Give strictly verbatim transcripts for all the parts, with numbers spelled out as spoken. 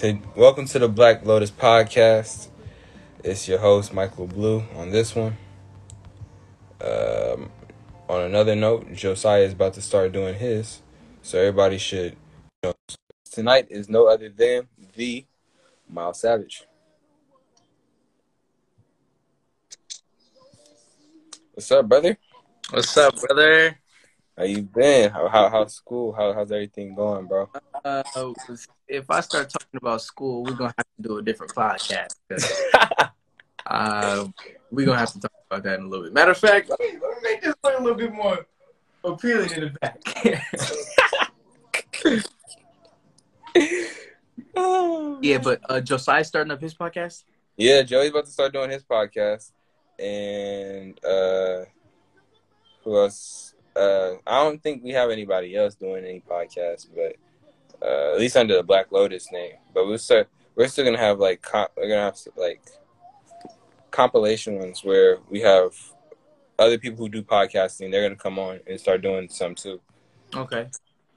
To, welcome to the Black Lotus podcast. It's your host Michael Blue on this one. Um, on another note, Josiah is about to start doing his, so everybody should. You know, tonight is no other than the Miles Savage. What's up, brother? What's up, brother? How you been? How how how's school? How how's everything going, bro? Uh, if I start talking about school, we're gonna have to do a different podcast. uh, we're gonna have to talk about that in a little bit. Matter of fact, let me, let me make this look a little bit more appealing in the back. Yeah, but uh, Josiah's starting up his podcast. Yeah, Joey's about to start doing his podcast, and uh, who else? Uh, I don't think we have anybody else doing any podcasts, but uh, at least under the Black Lotus name. But we're still we're still gonna have like comp- we're gonna have like compilation ones where we have other people who do podcasting. They're gonna come on and start doing some too. Okay,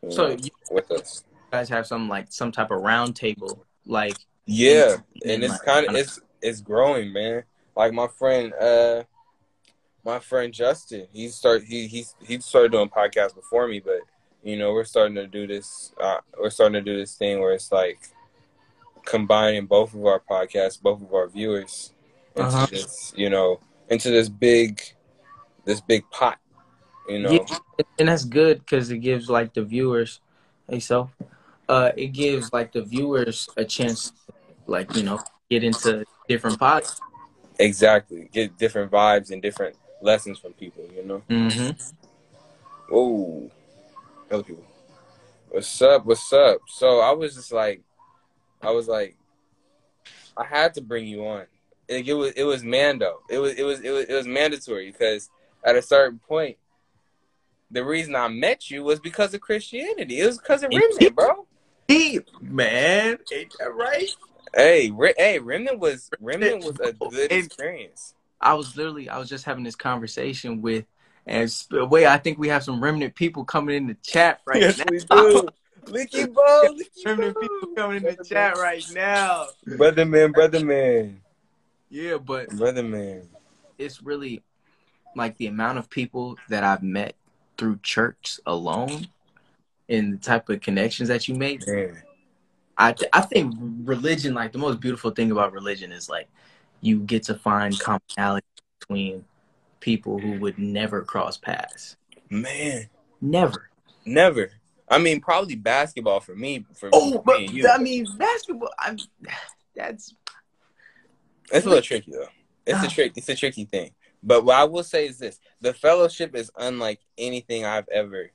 you so know, you with us, you guys have some like some type of round table, like yeah, in, and in it's kind of it's it's growing, man. Like my friend. Uh, My friend Justin, he start he he's he started doing podcasts before me, but you know we're starting to do this. Uh, we're starting to do this thing where it's like combining both of our podcasts, both of our viewers, into uh-huh. this, you know, into this big, this big pot, you know. Yeah, and that's good because it gives like the viewers, hey, so, uh, it gives like the viewers a chance, to, like you know, get into different podcasts. Exactly, get different vibes and different lessons from people, you know. Mm-hmm. Whoa, other people. What's up? What's up? So I was just like, I was like, I had to bring you on. It, it was it was Mando. It was it was it was it was mandatory because at a certain point, the reason I met you was because of Christianity. It was because of Remnant, bro. Deep, man. Ain't that right? Hey, re- hey, Remnant was Remnant was a good experience. I was literally, I was just having this conversation with, and sp- wait, I think we have some Remnant people coming in the chat right yes, now. Yes, we do. Licky Bo, Licky Remnant Bo. People coming in the brother chat man. Right now. Brother man, brother man. Yeah, but brother man, it's really like the amount of people that I've met through church alone, and the type of connections that you make. Man. I th- I think religion, like the most beautiful thing about religion is like you get to find commonality between people who would never cross paths. Man, never, never. I mean, probably basketball for me. For oh, me but and you. I mean, basketball. I'm, that's it's a little tricky though. It's uh, a trick. It's a tricky thing. But what I will say is this: the fellowship is unlike anything I've ever.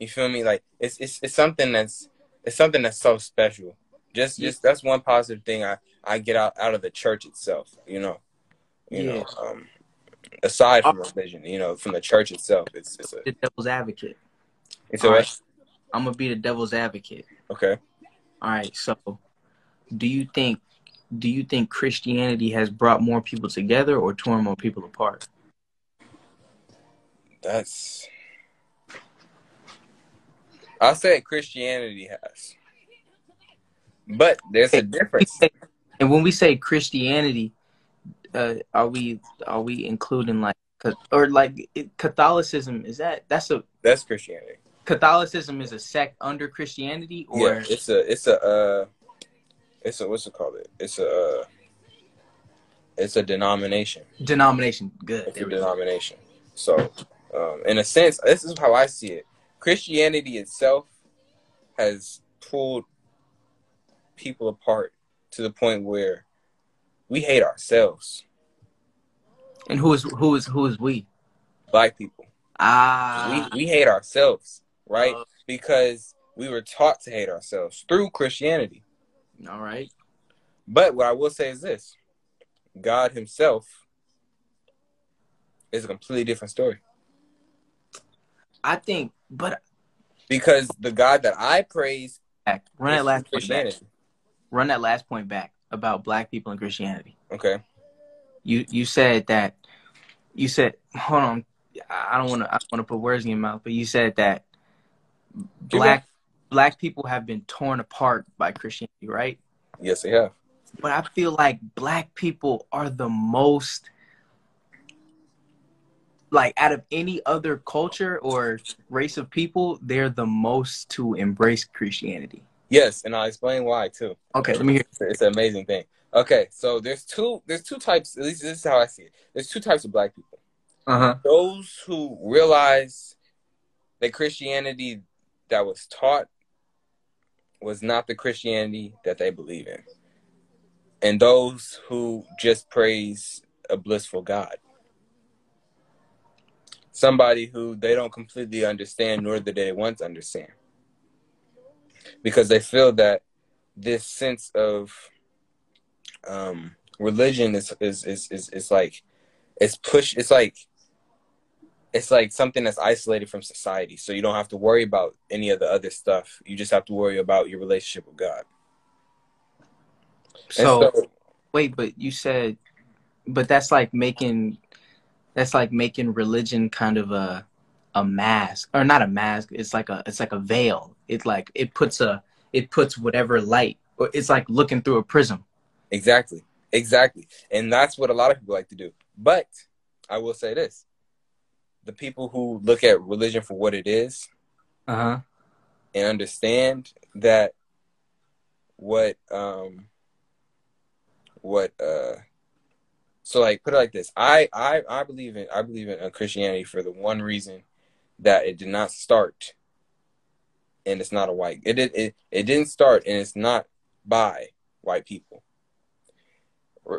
You feel me? Like it's it's it's something that's it's something that's so special. Just, just that's one positive thing I, I get out, out of the church itself, you know, you yeah. know, um, aside from religion, you know, from the church itself, it's, it's a the devil's advocate. It's all a right. I'm gonna be the devil's advocate. Okay. All right. So, do you think, do you think Christianity has brought more people together or torn more people apart? That's. I'll say Christianity has. But there's a difference. And when we say Christianity, uh, are we are we including like or like Catholicism? Is that that's a that's Christianity? Catholicism is a sect under Christianity, or yeah, it's a it's a uh, it's a what's it called? It it's a uh, it's a denomination. Denomination, good. It's a denomination. So, um, in a sense, this is how I see it. Christianity itself has pulled people apart to the point where we hate ourselves. And who is who is who is we? Black people. Ah, we we hate ourselves, right? Uh, because we were taught to hate ourselves through Christianity. All right. But what I will say is this: God Himself is a completely different story. I think, but because the God that I praise, run that last point back. Run that last point back about black people and Christianity. Okay. You you said that. You said, hold on. I don't want to. I don't want to put words in your mouth, but you said that black black people have been torn apart by Christianity, right? Yes, they have. But I feel like black people are the most, like, out of any other culture or race of people, they're the most to embrace Christianity. Yes, and I'll explain why too. Okay, let me hear. It's an amazing thing. Okay, so there's two. There's two types. At least this is how I see it. There's two types of black people. Uh-huh. Those who realize that Christianity that was taught was not the Christianity that they believe in. And those who just praise a blissful God. Somebody who they don't completely understand, nor do they want to understand. Because they feel that this sense of um, religion is, is, is, is, is like, it's push. It's like, it's like something that's isolated from society. So you don't have to worry about any of the other stuff. You just have to worry about your relationship with God. So, so wait, but you said, but that's like making, that's like making religion kind of a, a mask, or not a mask. It's like a, it's like a veil. It's like, it puts a, it puts whatever light, or it's like looking through a prism. Exactly. Exactly. And that's what a lot of people like to do. But I will say this. The people who look at religion for what it is, uh-huh, and understand that what, um, what, uh, so like, put it like this. I, I, I believe in, I believe in Christianity for the one reason that it did not start, and it's not a white, it, it, it, it didn't start, and it's not by white people.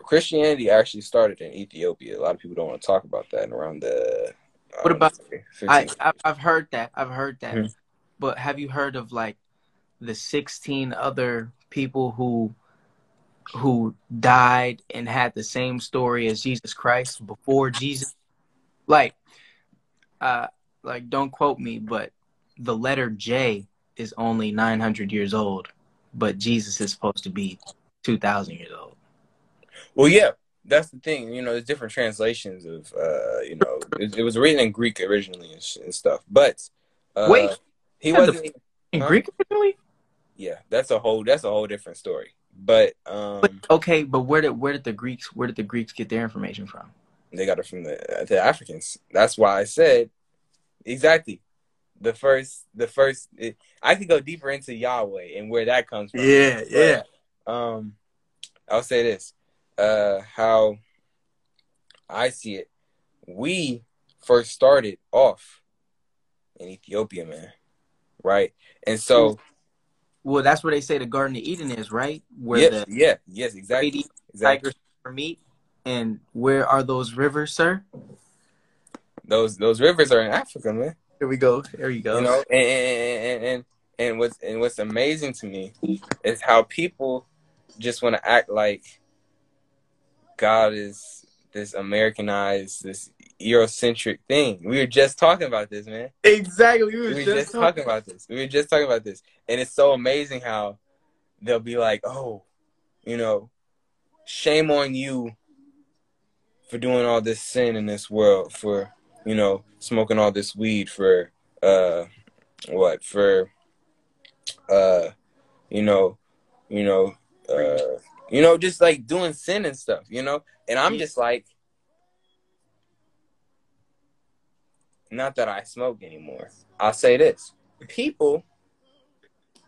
Christianity actually started in Ethiopia. A lot of people don't want to talk about that. And around the what about? Know, I I've heard that. I've heard that. Mm-hmm. But have you heard of like the sixteen other people who who died and had the same story as Jesus Christ before Jesus? Like, uh, like don't quote me, but the letter J is only nine hundred years old, but Jesus is supposed to be two thousand years old. Well, yeah, that's the thing. You know, there's different translations of, uh, you know, it, it was written in Greek originally and, sh and stuff. But uh, wait, he wasn't in huh? Greek originally. Yeah, that's a whole that's a whole different story. But, um, but okay, but where did where did the Greeks where did the Greeks get their information from? They got it from the uh, the Africans. That's why I said exactly the first the first. It, I could go deeper into Yahweh and where that comes from. Yeah, but, yeah. Um, I'll say this. Uh, how I see it, we first started off in Ethiopia, man, right? And so, well, that's where they say the Garden of Eden is, right? Where yes, the yeah, yes, exactly. Exactly. Tigers for meat, and where are those rivers, sir? Those those rivers are in Africa, man. Here we go. There you go. You know, and and and and what's and what's amazing to me is how people just want to act like God is this Americanized, this Eurocentric thing. We were just talking about this, man. Exactly. We were, we were just, just talking, talking about this. We were just talking about this. And it's so amazing how they'll be like, oh, you know, shame on you for doing all this sin in this world, for, you know, smoking all this weed, for, uh, what, for, uh, you know, you know, uh, you know, just like doing sin and stuff, you know? And I'm just like, not that I smoke anymore. I'll say this. people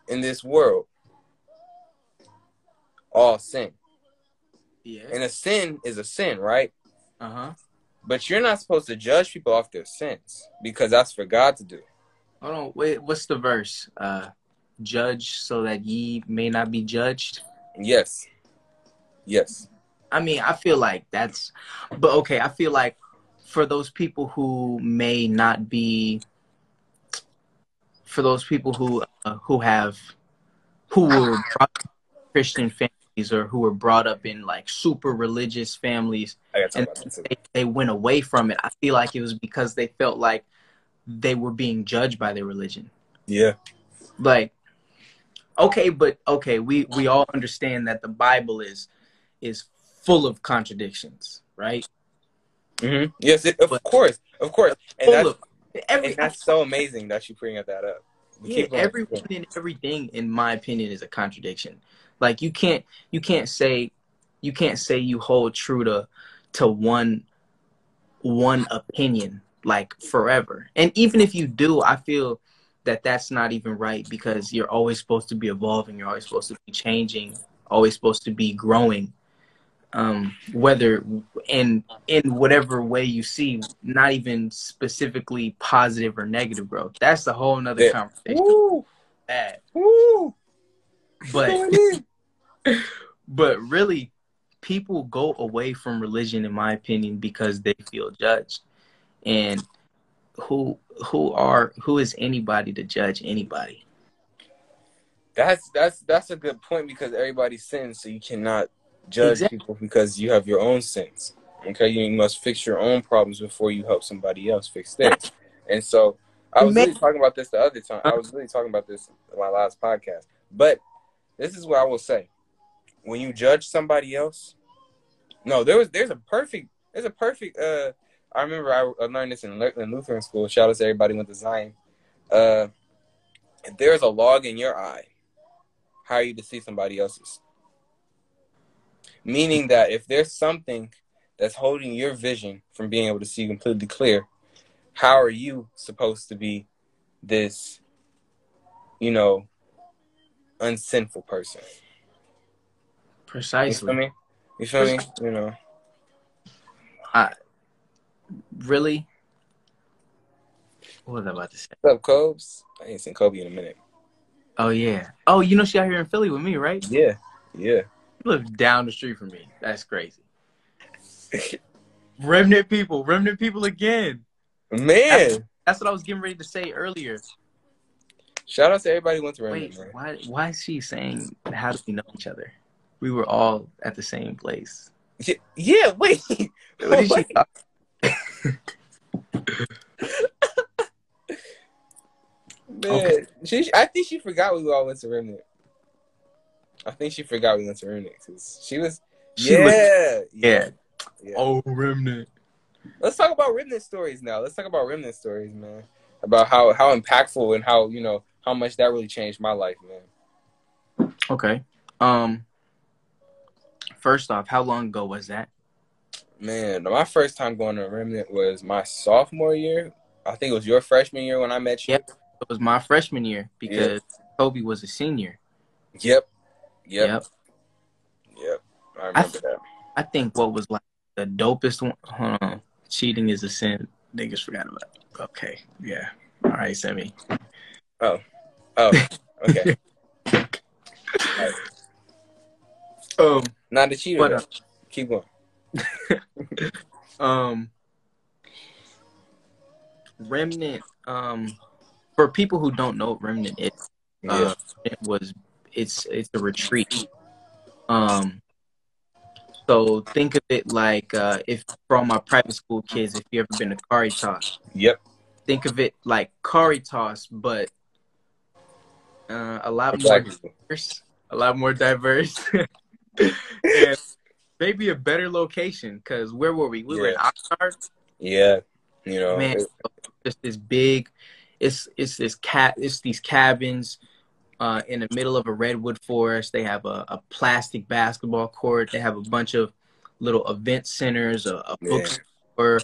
in this world all sin. Yeah. And a sin is a sin, right? Uh-huh. But you're not supposed to judge people off their sins, because that's for God to do. Hold on, wait, what's the verse? Uh, judge so that ye may not be judged? Yes. Yes. I mean, I feel like that's... But okay, I feel like for those people who may not be... For those people who uh, who have... Who were brought up in Christian families, or who were brought up in like super religious families, and they, they went away from it, I feel like it was because they felt like they were being judged by their religion. Yeah. Like, okay, but okay, we, we all understand that the Bible is... is full of contradictions, right? Mm-hmm. Yes, it, of but, course, of course. And that's, of, every, and that's so amazing that you bring that up. We yeah, keep going. Everyone and everything, in my opinion, is a contradiction. Like you can't, you can't say, you can't say you hold true to, to one, one opinion like forever. And even if you do, I feel that that's not even right, because you're always supposed to be evolving. You're always supposed to be changing. Always supposed to be growing. Um, whether in in whatever way you see, not even specifically positive or negative growth. That's a whole nother yeah. conversation. Woo. Bad. Woo. But but really, people go away from religion, in my opinion, because they feel judged. And who who are who is anybody to judge anybody? That's that's that's a good point, because everybody sins, so you cannot judge exactly. people, because you have your own sins. Okay, you must fix your own problems before you help somebody else fix theirs. And so I was really talking about this the other time. I was really talking about this in my last podcast. But this is what I will say: when you judge somebody else, no, there was there's a perfect there's a perfect. Uh, I remember I learned this in Lutheran school. Shout out to everybody who went to Zion. Uh, if there's a log in your eye, how are you to see somebody else's? Meaning that if there's something that's holding your vision from being able to see completely clear, how are you supposed to be this, you know, unsinful person? Precisely. You feel me? You feel me? You know. I, really? What was I about to say? What's up, Cobes? I ain't seen Kobe in a minute. Oh, yeah. Oh, you know she out here in Philly with me, right? Yeah, yeah. You live down the street from me. That's crazy. Remnant people. Remnant people again. Man. That's, that's what I was getting ready to say earlier. Shout out to everybody who went to Remnant. Wait, why, why is she saying, how do we know each other? We were all at the same place. Yeah, yeah wait. What did oh, she talk? Man, okay. she, I think she forgot we all went to Remnant. I think she forgot we went to Remnant. She was, she yeah, was yeah. yeah. Oh, Remnant. Let's talk about Remnant stories now. Let's talk about Remnant stories, man. About how, how impactful and how, you know, how much that really changed my life, man. Okay. Um. First off, how long ago was that? Man, my first time going to Remnant was my sophomore year. I think it was your freshman year when I met you. Yep. It was my freshman year, because Kobe yep. was a senior. Yep. Yep. Yep. yep. I remember I th that. I think what was like the dopest one. Hold on. Cheating is a sin. Niggas forgot about it. Okay. Yeah. All right, Sammy. Oh. Oh. Okay. Right. Um, Not a cheater. But, uh, keep going. um, Remnant. Um. For people who don't know what Remnant is, uh, yeah. it was it's it's a retreat. Um, so think of it like uh, if for all my private school kids, if you ever been to Caritas, yep. Think of it like Caritas, but uh, a lot more diverse, a lot more diverse, and maybe a better location. Cause where were we? We yeah. were in Oxnard. Yeah, you know, man, it, so just this big. It's it's this cat it's these cabins uh, in the middle of a redwood forest. They have a, a plastic basketball court. They have a bunch of little event centers, a, a bookstore,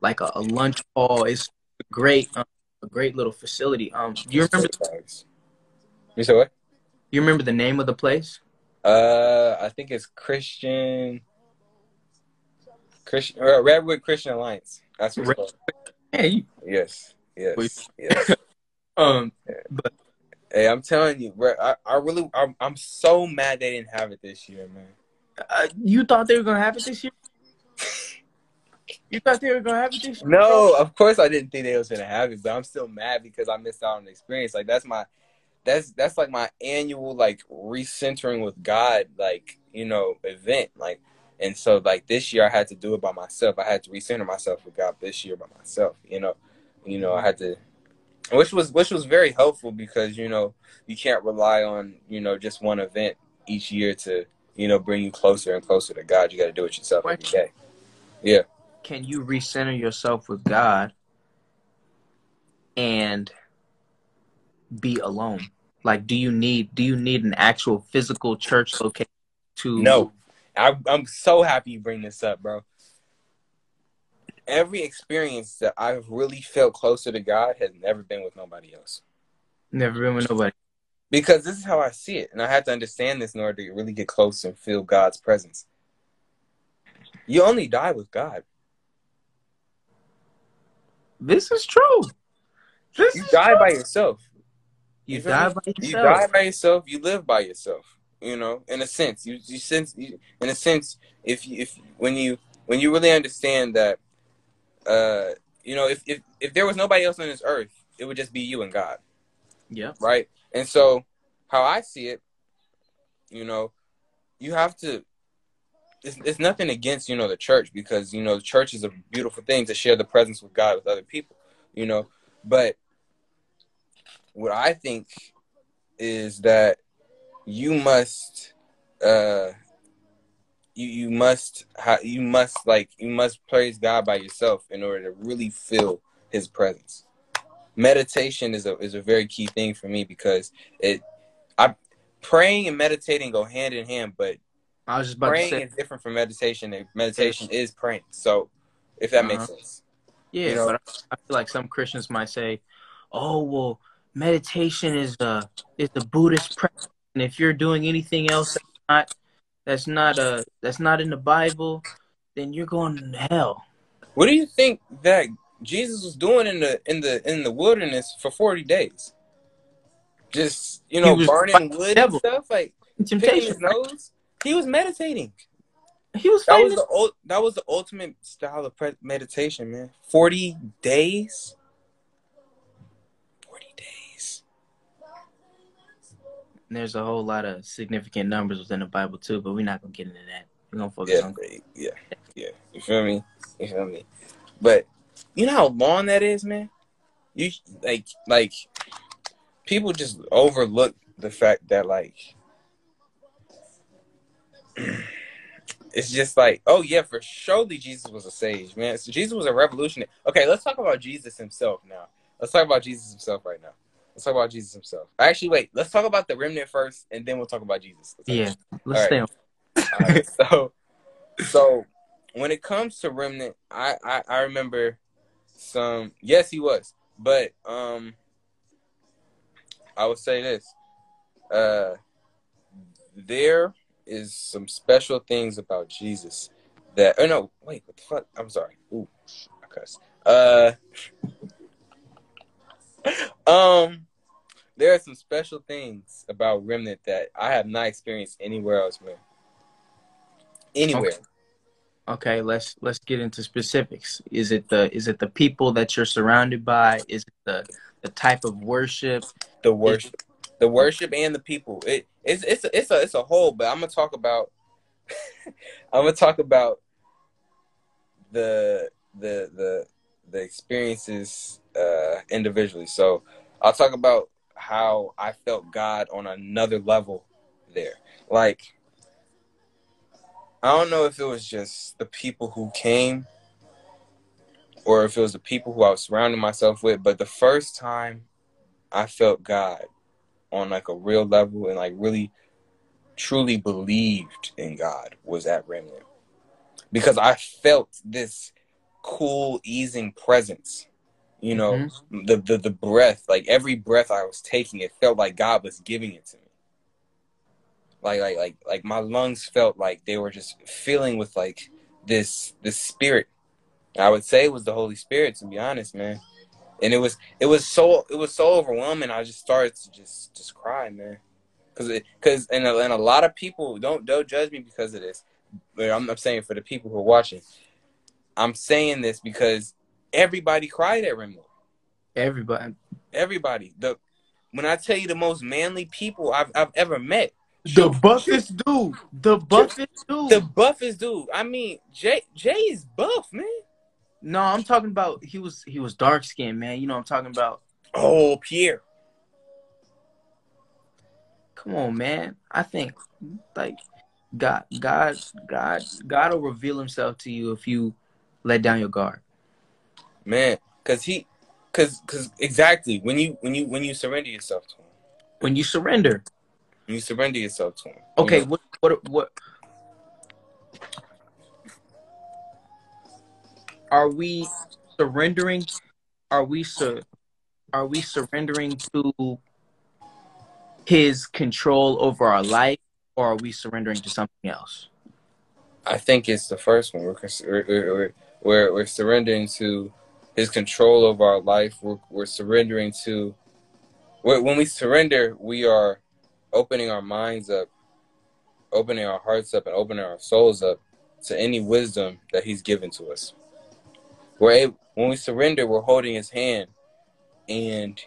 like a, a lunch hall. It's great, um, a great little facility. Um, do you remember? The, you said what? You remember the name of the place? Uh, I think it's Christian, Christian or Redwood Christian Alliance. That's what it's called. Hey. Yes, yes, yes. um, yeah. But hey, I'm telling you, bro, I, I really, I'm, I'm so mad they didn't have it this year, man. Uh, you thought they were gonna have it this year? You thought they were gonna have it this year? No, of course I didn't think they was gonna have it, but I'm still mad because I missed out on the experience. Like that's my, that's that's like my annual like recentering with God, like you know, event. Like, and so like this year I had to do it by myself. I had to recenter myself with God this year by myself. You know, you know I had to, which was which was very helpful because you know you can't rely on you know just one event each year to, you know, bring you closer and closer to God. You got to do it yourself every day. Yeah. Can you recenter yourself with God and be alone? Like, do you need, do you need an actual physical church location to? No, I, I'm so happy you bring this up, bro. Every experience that I've really felt closer to God has never been with nobody else. Never been with nobody. Because this is how I see it, and I have to understand this in order to really get close and feel God's presence. You only die with God. This is true. This you is die true. by yourself. You, you die by yourself. You die by yourself. You live by yourself. You know, in a sense, you you sense you, in a sense if you, if when you when you really understand that, uh, you know, if if if there was nobody else on this earth, it would just be you and God. Yeah. Right. And so how I see it, you know, you have to, it's, it's nothing against, you know, the church because, you know, the church is a beautiful thing to share the presence with God with other people, you know. But what I think is that you must, uh, you, you must, you must like, you must praise God by yourself in order to really feel his presence. Meditation is a is a very key thing for me because it, I praying and meditating go hand in hand, but I was just about praying to say, is different from meditation. And meditation is praying, so if that uh-huh. makes sense, yeah. You know? But I feel like some Christians might say, "Oh, well, meditation is a is the Buddhist practice, and if you're doing anything else that's not that's not a that's not in the Bible, then you're going to hell." What do you think that Jesus was doing in the in the in the wilderness for forty days? Just, you know, burning wood and stuff, like picking his nose. He was meditating. He was that was the that was the ultimate style of meditation, man. forty days. forty days. And there's a whole lot of significant numbers within the Bible too, but we're not gonna get into that. We're gonna focus yeah, on yeah, yeah. You feel me? You feel me? But you know how long that is, man? You like like people just overlook the fact that like it's just like, oh yeah, for surely Jesus was a sage, man. So Jesus was a revolutionary. Okay, let's talk about Jesus himself now. Let's talk about Jesus himself right now. Let's talk about Jesus himself. Actually, wait, let's talk about the remnant first and then we'll talk about Jesus. Let's yeah. Let's stay on. All right, so so when it comes to remnant, I, I, I remember some, yes, he was, but um, I would say this, uh, there is some special things about Jesus that, oh no, wait, what the fuck? I'm sorry. Ooh, I cussed. Uh, um, there are some special things about Remnant that I have not experienced anywhere else, man. Anywhere. Okay. Okay, let's let's get into specifics. Is it the is it the people that you're surrounded by? Is it the the type of worship? The worship, the worship, and the people. It it's it's a, it's a it's a whole. But I'm gonna talk about I'm gonna talk about the the the the experiences uh, individually. So I'll talk about how I felt God on another level there, like. I don't know if it was just the people who came or if it was the people who I was surrounding myself with, but the first time I felt God on like a real level and like really truly believed in God was at Remnant, because I felt this cool, easing presence, You know, mm-hmm. the, the, the breath, like every breath I was taking, it felt like God was giving it to me. Like, like, like, like my lungs felt like they were just filling with like this, this spirit. I would say it was the Holy Spirit, to be honest, man. And it was, it was so, it was so overwhelming. I just started to just, just cry, man. Cause, it, cause, and a, and a lot of people don't, don't judge me because of this. But I'm, I'm saying for the people who are watching, I'm saying this because everybody cried at Remnant. Everybody, everybody. The when I tell you the most manly people I've, I've ever met. The buffest dude. The buffest dude. The buffest dude. I mean, Jay, Jay is buff, man. No, I'm talking about he was he was dark skinned, man. You know what I'm talking about. Oh, Pierre. Come on, man. I think like God, God, God, God will reveal Himself to you if you let down your guard, man. Cause he, cause, cause exactly when you when you when you surrender yourself to Him. When you surrender. You surrender yourself to Him. Okay, you know? what, what, what? Are we surrendering? Are we sur? Are we surrendering to His control over our life, or are we surrendering to something else? I think it's the first one. We're we're we're, we're surrendering to His control over our life. We're we're surrendering to. We're, when we surrender, we are opening our minds up, opening our hearts up, and opening our souls up to any wisdom that He's given to us. We're able, when we surrender, we're holding His hand. And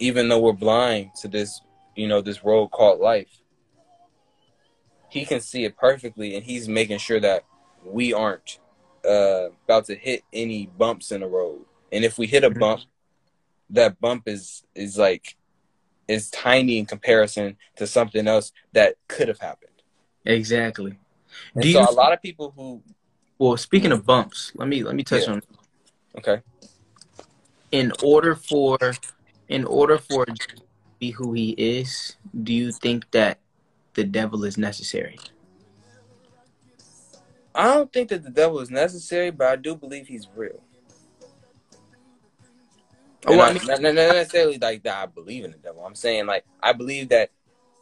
even though we're blind to this, you know, this road called life, He can see it perfectly. And He's making sure that we aren't uh, about to hit any bumps in the road. And if we hit a bump, that bump is, is like, is tiny in comparison to something else that could have happened. Exactly. And Do so you a lot of people who... Well, speaking of bumps, let me let me touch yeah. on it. Okay. In order for in order for Jesus to be who He is, do you think that the devil is necessary? I don't think that the devil is necessary, but I do believe he's real. Oh, I mean, not, not necessarily like that I believe in the devil. I'm saying like I believe that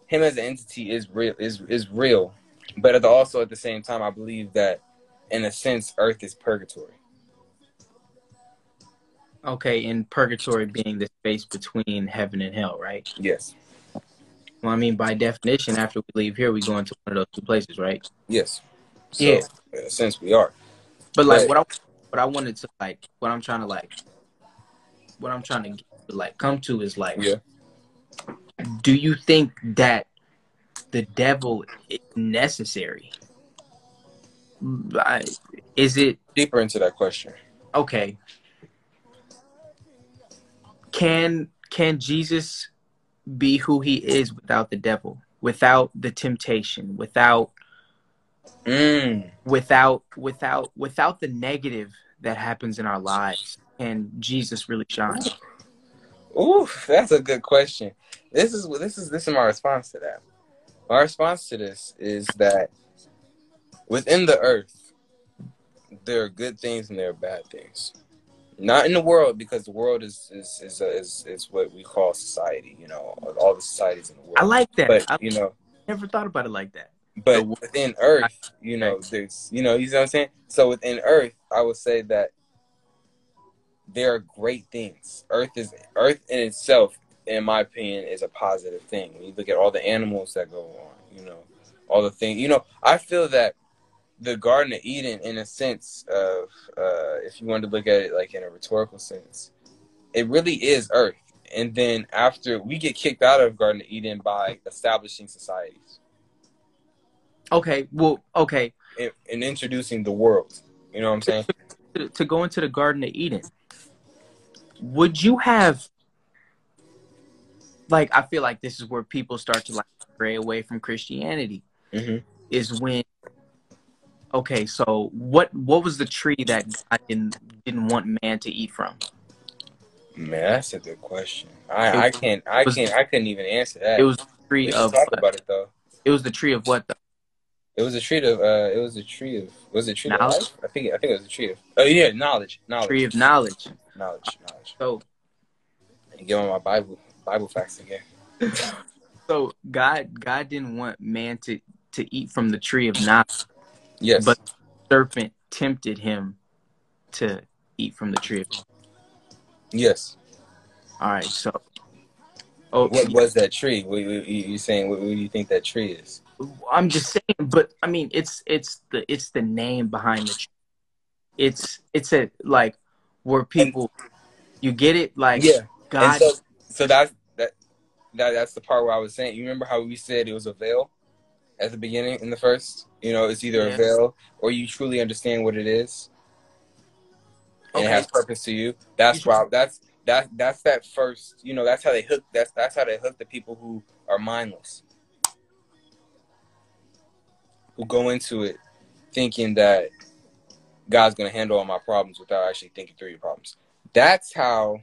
him as an entity is real, is is real, but at the, also at the same time I believe that in a sense Earth is purgatory. Okay, and purgatory being the space between heaven and hell, right? Yes. Well, I mean by definition, after we leave here, we go into one of those two places, right? Yes. So, yeah. In a sense, we are. But like but, what I what I wanted to like what I'm trying to like. What I'm trying to get, like come to is like, yeah. Do you think that the devil is necessary? I, is it deeper into that question? Okay. Can can Jesus be who He is without the devil, without the temptation, without mm. without without without the negative that happens in our lives? Can Jesus really shine? Ooh, that's a good question. This is this is this is my response to that. My response to this is that within the earth, there are good things and there are bad things. Not in the world, because the world is is is is, is what we call society. You know, all the societies in the world. I like that. But I, you know, never thought about it like that. But within earth, you know, there's you know, you know what I'm saying. So within earth, I would say that there are great things. Earth is Earth in itself, in my opinion, is a positive thing. When you look at all the animals that go on, you know, all the things, you know, I feel that the Garden of Eden, in a sense of, uh, if you wanted to look at it like in a rhetorical sense, it really is Earth. And then after we get kicked out of Garden of Eden by establishing societies. Okay. Well, okay. And, and introducing the world. You know what I'm saying? to, to go into the Garden of Eden. Would you have, like, I feel like this is where people start to, like, stray away from Christianity, mm-hmm. is when, okay, so what what was the tree that God didn't, didn't want man to eat from? Man, that's a good question. I, I can't, I was, can't, I couldn't even answer that. It was the tree we of, talk about it, though. It was the tree of what, though? It was a tree of, uh, it was a tree of, was it tree knowledge? of life? I think, I think it was a tree of, oh yeah, knowledge, knowledge. Tree of knowledge. Knowledge, knowledge. So, and give him my Bible, Bible facts again. So God, God didn't want man to to eat from the tree of knowledge. Yes. But the serpent tempted him to eat from the tree of knowledge. Yes. All right. So, oh, what was that tree? What, what, you saying? What, what do you think that tree is? I'm just saying, but I mean, it's it's the it's the name behind the tree. It's it's a like where people, and, you get it, like yeah. God. So, so that's that, that that's the part where I was saying. You remember how we said it was a veil at the beginning in the first? You know, it's either yes. a veil or you truly understand what it is. And okay. It has purpose to you. That's why. That's that. That's that first. You know. That's how they hook. That's that's how they hook the people who are mindless, who go into it thinking that God's gonna handle all my problems without actually thinking through your problems. That's how.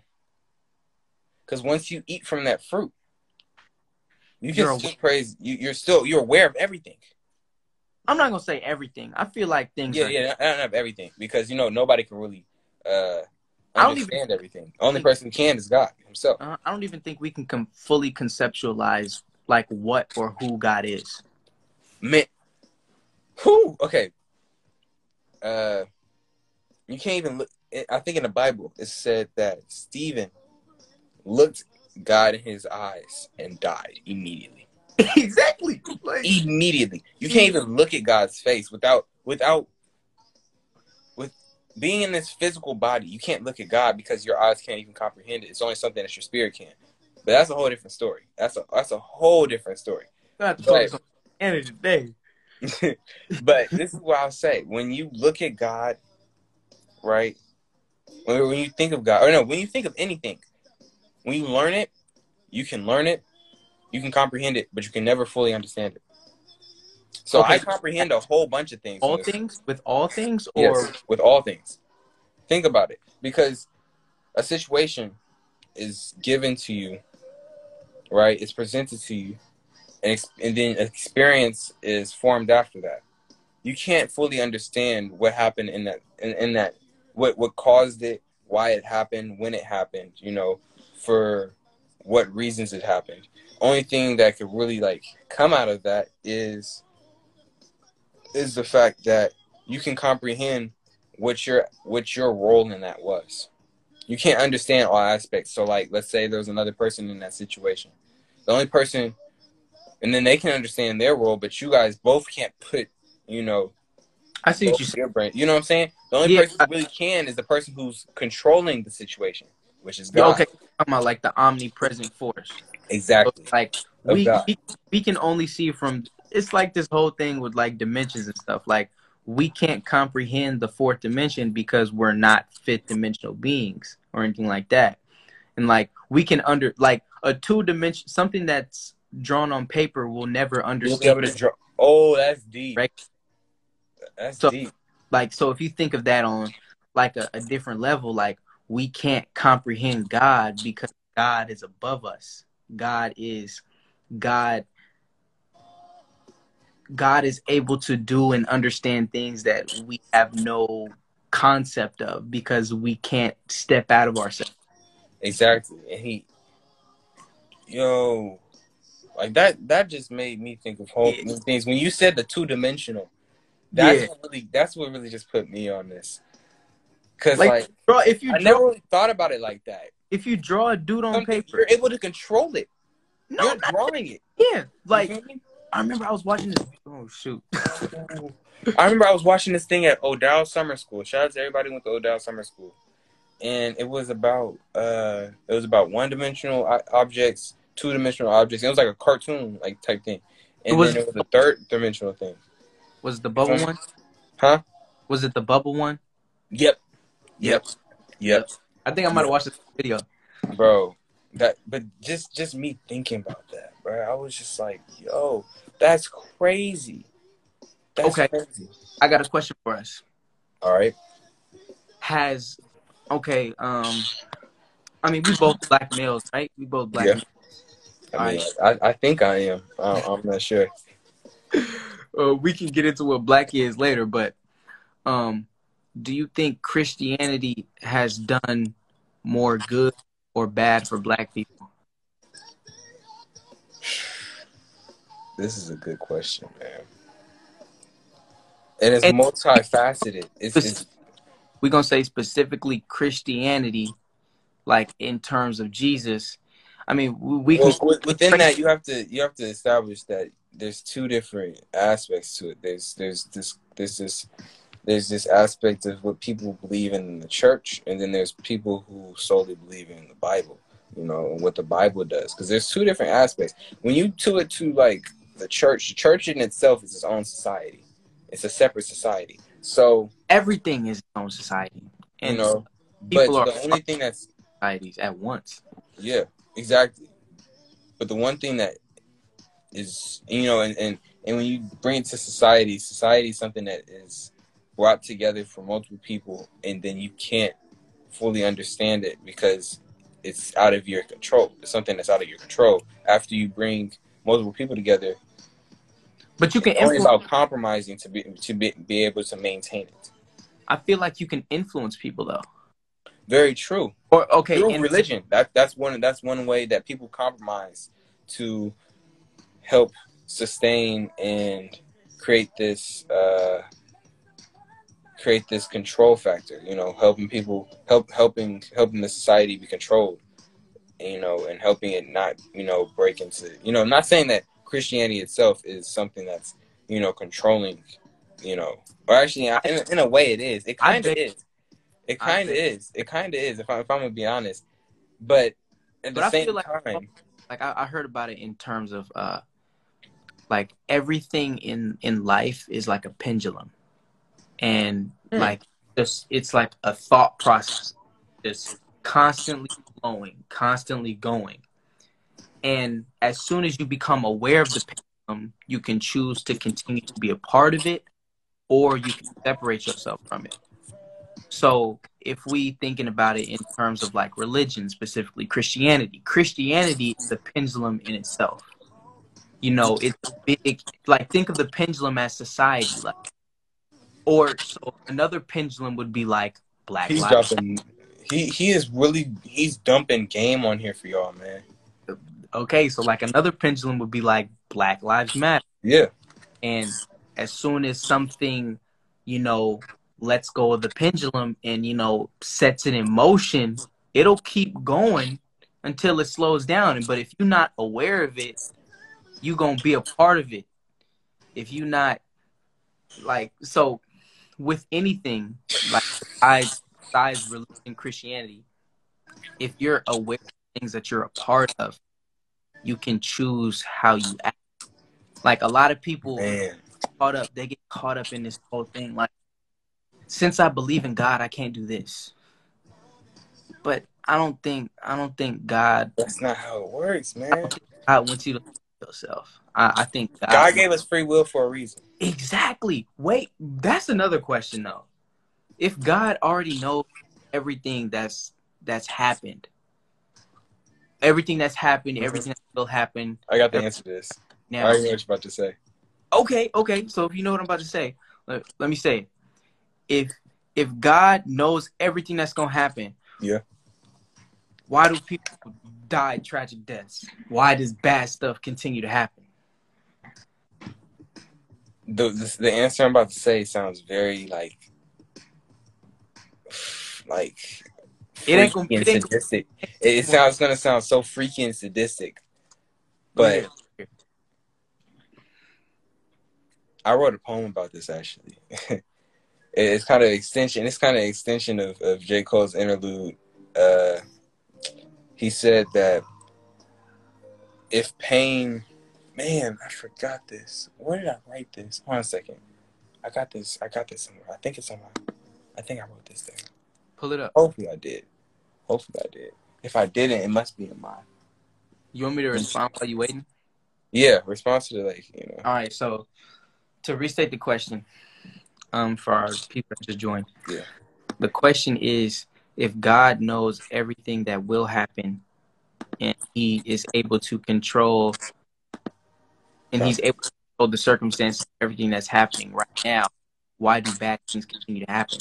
Because once you eat from that fruit, you you're can still praise. You, you're still you're aware of everything. I'm not gonna say everything. I feel like things. Yeah, are yeah. I don't have everything because you know nobody can really. Uh, I don't understand even, everything. Only person who can is God himself. Uh, I don't even think we can com fully conceptualize like what or who God is. Man, who? Okay. Uh, you can't even look. I think in the Bible it said that Stephen looked God in his eyes and died immediately. Exactly. Like, immediately, you can't even look at God's face without without. Being in this physical body, you can't look at God because your eyes can't even comprehend it. It's only something that your spirit can. But that's a whole different story. That's a that's a whole different story. Not like, energy day. But this is what I'll say: when you look at God, right? When, when you think of God, or no, when you think of anything, when you learn it, you can learn it, you can comprehend it, but you can never fully understand it. So okay. I comprehend a whole bunch of things. All things? With all things? Or yes, with all things. Think about it. Because a situation is given to you, right? It's presented to you. And, and then experience is formed after that. You can't fully understand what happened in that, in, in that what, what caused it, why it happened, when it happened, you know, for what reasons it happened. Only thing that could really, like, come out of that is... is the fact that you can comprehend what your what your role in that was. You can't understand all aspects. So, like, let's say there's another person in that situation. The only person, and then they can understand their role, but you guys both can't put, you know, I see what you said. You know what I'm saying? The only yeah, person who really can is the person who's controlling the situation, which is God. Okay, I'm talking about like the omnipresent force. Exactly. So, like we, we we can only see from. It's like this whole thing with like dimensions and stuff. Like we can't comprehend the fourth dimension because we're not fifth dimensional beings or anything like that. And like we can under like a two dimension something that's drawn on paper will never understand. You'll be able to draw. Oh, that's deep. Right? That's so, deep. Like so, if you think of that on like a, a different level, like we can't comprehend God because God is above us. God is God. God is able to do and understand things that we have no concept of because we can't step out of ourselves. Exactly. And he, yo, like that, that just made me think of whole yeah. things. When you said the two dimensional, that's yeah. what really, that's what really just put me on this. Cause like, like bro, if you, I draw, never really thought about it like that. If you draw a dude on Something, paper, you're able to control it. No, you're drawing it. Yeah. Like, you know, I remember I was watching this. Oh, shoot. I remember I was watching this thing at Odell Summer School. Shout out to everybody who went to Odell Summer School. And it was about uh, it was about one-dimensional objects, two-dimensional objects. It was like a cartoon like type thing. And was, then it was a third-dimensional thing. Was it the bubble um, one? Huh? Was it the bubble one? Yep. Yep. Yep. I think I might have watched this video. Bro. That, but just just me thinking about that, bro. I was just like, yo, that's crazy. That's okay. Crazy. I got a question for us. All right. Has okay, um I mean we both black males, right? We both black yeah. males. I mean, right. I, I think I am. I, I'm not sure. Uh, we can get into what black is later, but um do you think Christianity has done more good or bad for Black people? This is a good question, man. And it's and, multifaceted. It's, it's, we're going to say specifically Christianity, like in terms of Jesus. I mean, we well, can... Within that, you have to you have to establish that there's two different aspects to it. There's there's this there's this there's this aspect of what people believe in, in the church, and then there's people who solely believe in the Bible, you know, and what the Bible does. Because there's two different aspects. When you do it to like the church, the church in itself is its own society. It's a separate society. So everything is its own society, and you know, but the only thing that's societies at once. Yeah. Exactly. But the one thing that is, you know, and, and, and when you bring it to society, society is something that is brought together for multiple people, and then you can't fully understand it because it's out of your control. It's something that's out of your control after you bring multiple people together. But you can it's only about compromising to be, to be, be able to maintain it. I feel like you can influence people, though. Very true. Or okay, through religion. That that's one that's one way that people compromise to help sustain and create this uh, create this control factor. You know, helping people help helping helping the society be controlled. You know, and helping it not you know break into you know. I'm not saying that Christianity itself is something that's you know controlling. You know, or actually, in, in a way, it is. It kind of is. It kind of is. It kind of is, if, I, if I'm going to be honest. But at the but same I feel like, time... Like, I, I heard about it in terms of, uh, like, everything in, in life is like a pendulum. And, hmm. like, just, it's like a thought process that's constantly flowing, constantly going. And as soon as you become aware of the pendulum, you can choose to continue to be a part of it, or you can separate yourself from it. So if we thinking about it in terms of like religion, specifically Christianity, Christianity is a pendulum in itself. You know, it's big, like think of the pendulum as society. Like, or so another pendulum would be like Black Lotus. He, he is really, he's dumping game on here for y'all, man. Okay, so like another pendulum would be like Black Lives Matter. Yeah. And as soon as something, you know, lets go of the pendulum and, you know, sets it in motion, it'll keep going until it slows down. But if you're not aware of it, you're going to be a part of it. If you're not, like, so with anything, like, besides, besides religion, Christianity, if you're aware of things that you're a part of, you can choose how you act. Like, a lot of people Man. caught up, they get caught up in this whole thing, like, since I believe in God, I can't do this. But I don't think I don't think God. That's not how it works, man. I don't think God wants you to yourself. I, I think God, God gave us free will for a reason. Exactly. Wait, that's another question though. If God already knows everything that's that's happened, everything that's happened, everything that will happen. I got the answer to this. Now, I already know what you're about to say. Okay, okay. So if you know what I'm about to say, let, let me say it. If if God knows everything that's gonna happen, yeah, why do people die tragic deaths? Why does bad stuff continue to happen? The the, the answer I'm about to say sounds very like like it ain't gonna be sadistic. It, it sounds gonna sound so freaky and sadistic, but yeah. I wrote a poem about this actually. It's kind of extension. It's kind of extension of, of J. Cole's interlude. Uh, he said that if pain, man, I forgot this. Where did I write this? Hold on a second. I got this. I got this somewhere. I think it's somewhere. I think I wrote this down. Pull it up. Hopefully I did. Hopefully I did. If I didn't, it must be in mine. You want me to respond while you waiting? Yeah, respond to the like. You know. All right. So to restate the question. Um, for our people that just joined. Yeah. The question is, if God knows everything that will happen and he is able to control and he's able to control the circumstances, everything that's happening right now, why do bad things continue to happen?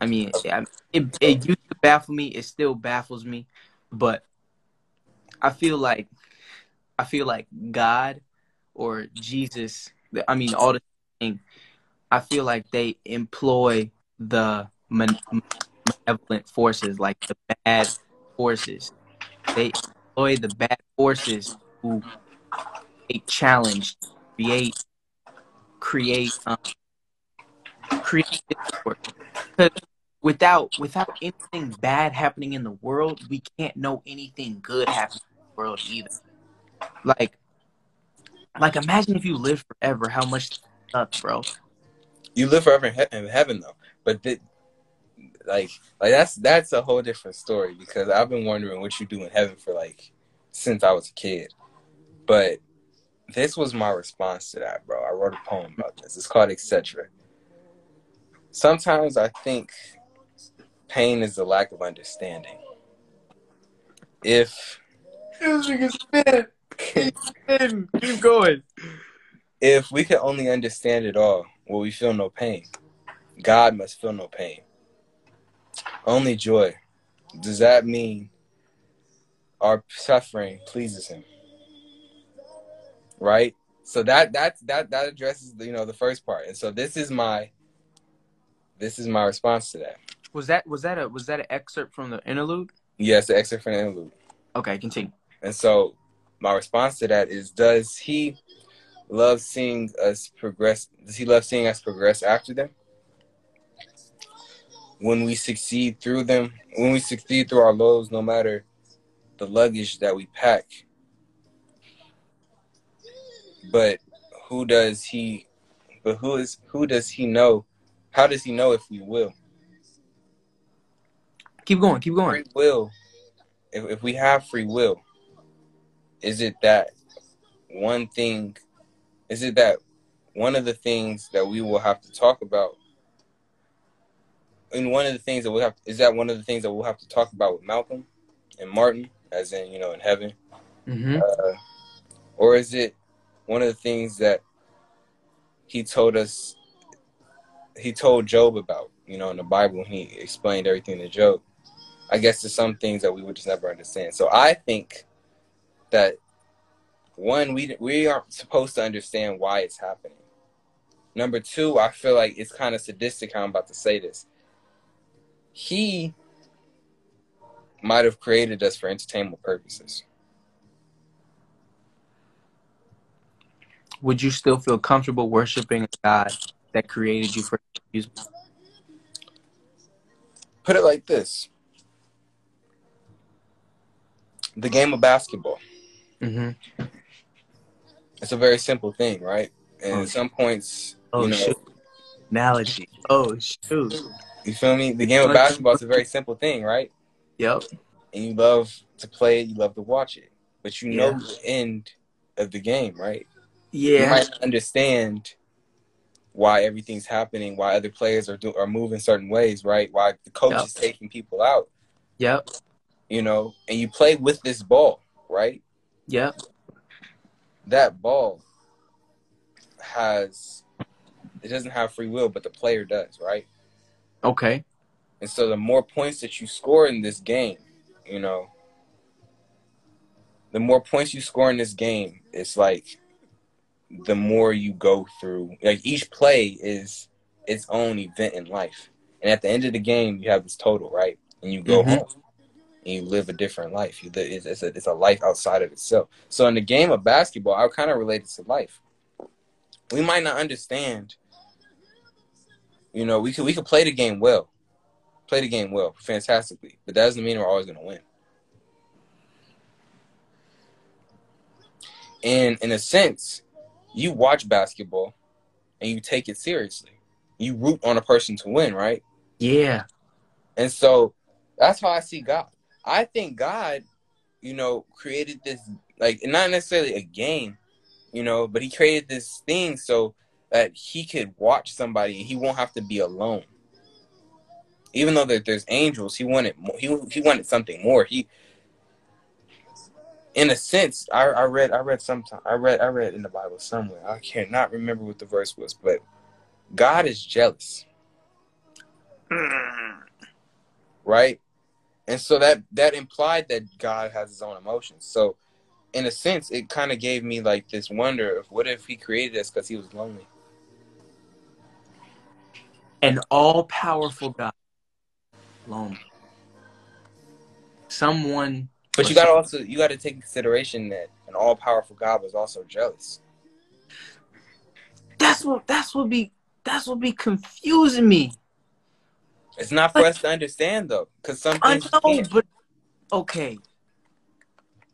I mean, it, it, it used to baffle me. It still baffles me. But I feel like I feel like God or Jesus, I mean, all the thing, I feel like they employ the malevolent forces, like the bad forces. They employ the bad forces who create challenge, create, create, um, create discord. Without without anything bad happening in the world, we can't know anything good happening in the world either. Like, like imagine if you live forever, how much stuff, bro. You live forever in, he in heaven though, but the, like, like that's that's a whole different story, because I've been wondering what you do in heaven for like since I was a kid. But this was my response to that, bro. I wrote a poem about this. It's called et cetera. Sometimes I think pain is the lack of understanding. If keep going. If we could only understand it all, will we feel no pain? God must feel no pain. Only joy. Does that mean our suffering pleases him? Right? So that that that that addresses the, you know, the first part. And so this is my This is my response to that. Was that was that a was that an excerpt from the interlude? Yes, yeah, an excerpt from the interlude. Okay, continue. And so my response to that is: Does he love seeing us progress? Does he love seeing us progress after them? When we succeed through them, when we succeed through our lows, no matter the luggage that we pack. But who does he? But who is who does he know? How does he know if we will? Keep going, keep going. Free will. If, if we have free will, is it that one thing, is it that one of the things that we will have to talk about, and one of the things that we'll have, is that one of the things that we'll have to talk about with Malcolm and Martin, as in, you know, in heaven? Mm-hmm. Uh, or is it one of the things that he told us, he told Job about, you know, in the Bible, and he explained everything to Job? I guess there's some things that we would just never understand. So I think that, one, we, we aren't supposed to understand why it's happening. Number two, I feel like it's kind of sadistic how I'm about to say this. He might have created us for entertainment purposes. Would you still feel comfortable worshiping God that created you for amusement? Put it like this. The game of basketball. Mm-hmm. It's a very simple thing, right? And oh, at some points, oh, you know, shoot. Analogy. Oh, shoot. You feel me? The game of basketball is a very simple thing, right? Yep. And you love to play it. You love to watch it. But you yeah. know the end of the game, right? Yeah. You might understand why everything's happening, why other players are do, are moving certain ways, right? Why the coach yep. is taking people out. Yep. You know, and you play with this ball, right? Yep. That ball has, it doesn't have free will, but the player does, right? Okay. And so the more points that you score in this game, you know, the more points you score in this game, it's like, the more you go through, like each play is its own event in life. And at the end of the game, you have this total, right? And you go mm-hmm. home and you live a different life. You live, it's, a, it's a life outside of itself. So in the game of basketball, I kind of relate it to life. We might not understand, you know, we could, we could play the game well, play the game well, fantastically, but that doesn't mean we're always going to win. And in a sense, you watch basketball and you take it seriously. You root on a person to win, right? Yeah. And so that's how I see God. I think God, you know, created this, like, not necessarily a game, you know, but he created this thing so that he could watch somebody and he won't have to be alone. Even though that there's angels, he wanted more, he, he wanted something more. He, in a sense, I, I read, I read sometime, I read, I read in the Bible somewhere. I cannot remember what the verse was, but God is jealous. right? And so that that implied that God has his own emotions. So in a sense, it kind of gave me like this wonder of what if he created us because he was lonely? An all-powerful God, lonely. Someone. But you got to also, you got to take into consideration that an all-powerful God was also jealous. That's what, that's what be, that's what be confusing me. It's not for like, us to understand though, because some things I know, but okay.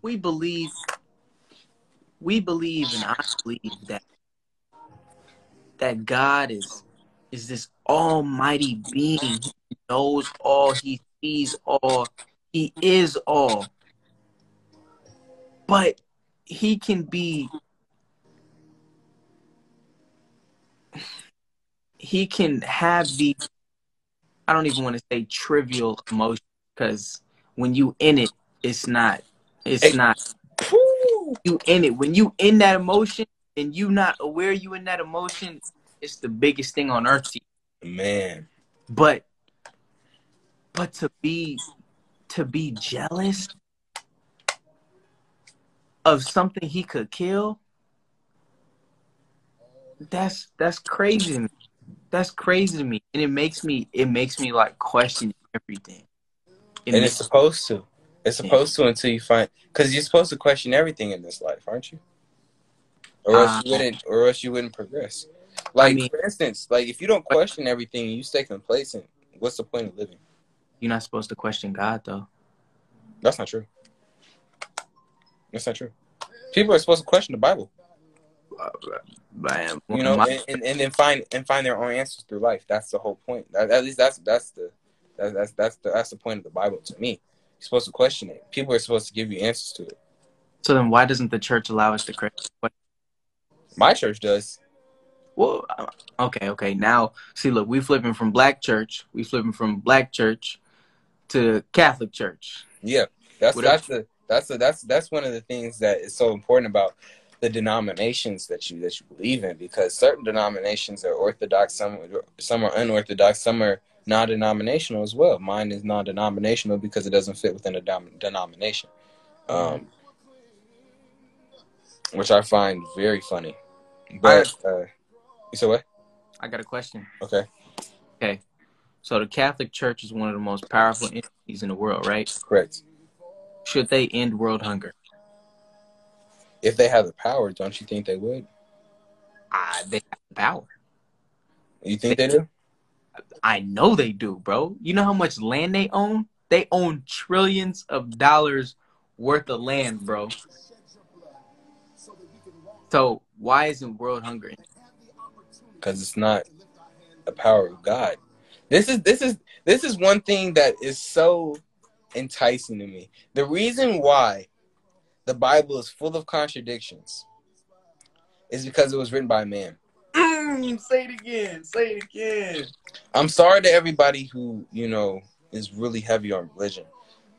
We believe, we believe, and I believe that that God is is this almighty being. He knows all. He sees all. He is all. But he can be. He can have the. I don't even want to say trivial emotion because when you in it, it's not. It's hey. not you in it. When you in that emotion and you not aware you in that emotion, it's the biggest thing on earth to you. Man. But but to be to be jealous of something he could kill, that's that's crazy to me. That's crazy to me. And it makes me it makes me like question everything. It and it's supposed to. It's supposed yeah. to until you find, because you're supposed to question everything in this life, aren't you? Or else uh, you wouldn't, or else you wouldn't progress. Like I mean, for instance, like if you don't question everything, you stay complacent. What's the point of living? You're not supposed to question God, though. That's not true. That's not true. People are supposed to question the Bible. Uh, you know, and, and and then find and find their own answers through life. That's the whole point. That, at least that's that's the that's that's that's the, that's the point of the Bible to me. You're supposed to question it. People are supposed to give you answers to it. So then why doesn't the church allow us to question? My church does. Well, okay, okay. Now, see, look, we flipping from black church. We flipping from black church to Catholic church. Yeah, that's what that's the that's the, that's that's one of the things that is so important about the denominations that you that you believe in, because certain denominations are orthodox, some some are unorthodox, some are non-denominational as well. Mine is non-denominational because it doesn't fit within a dom denomination, um, which I find very funny. But uh, you said what? I got a question. Okay. Okay. So the Catholic Church is one of the most powerful entities in the world, right? Correct. Should they end world hunger? If they have the power, don't you think they would? Ah, uh, they have the power. You think they, they do? I know they do, bro. You know how much land they own? They own trillions of dollars worth of land, bro. So why isn't world hunger? Because it's not the power of God. This is this is this is one thing that is so enticing to me. The reason why the Bible is full of contradictions is because it was written by man. Say it again. Say it again. I'm sorry to everybody who, you know, is really heavy on religion,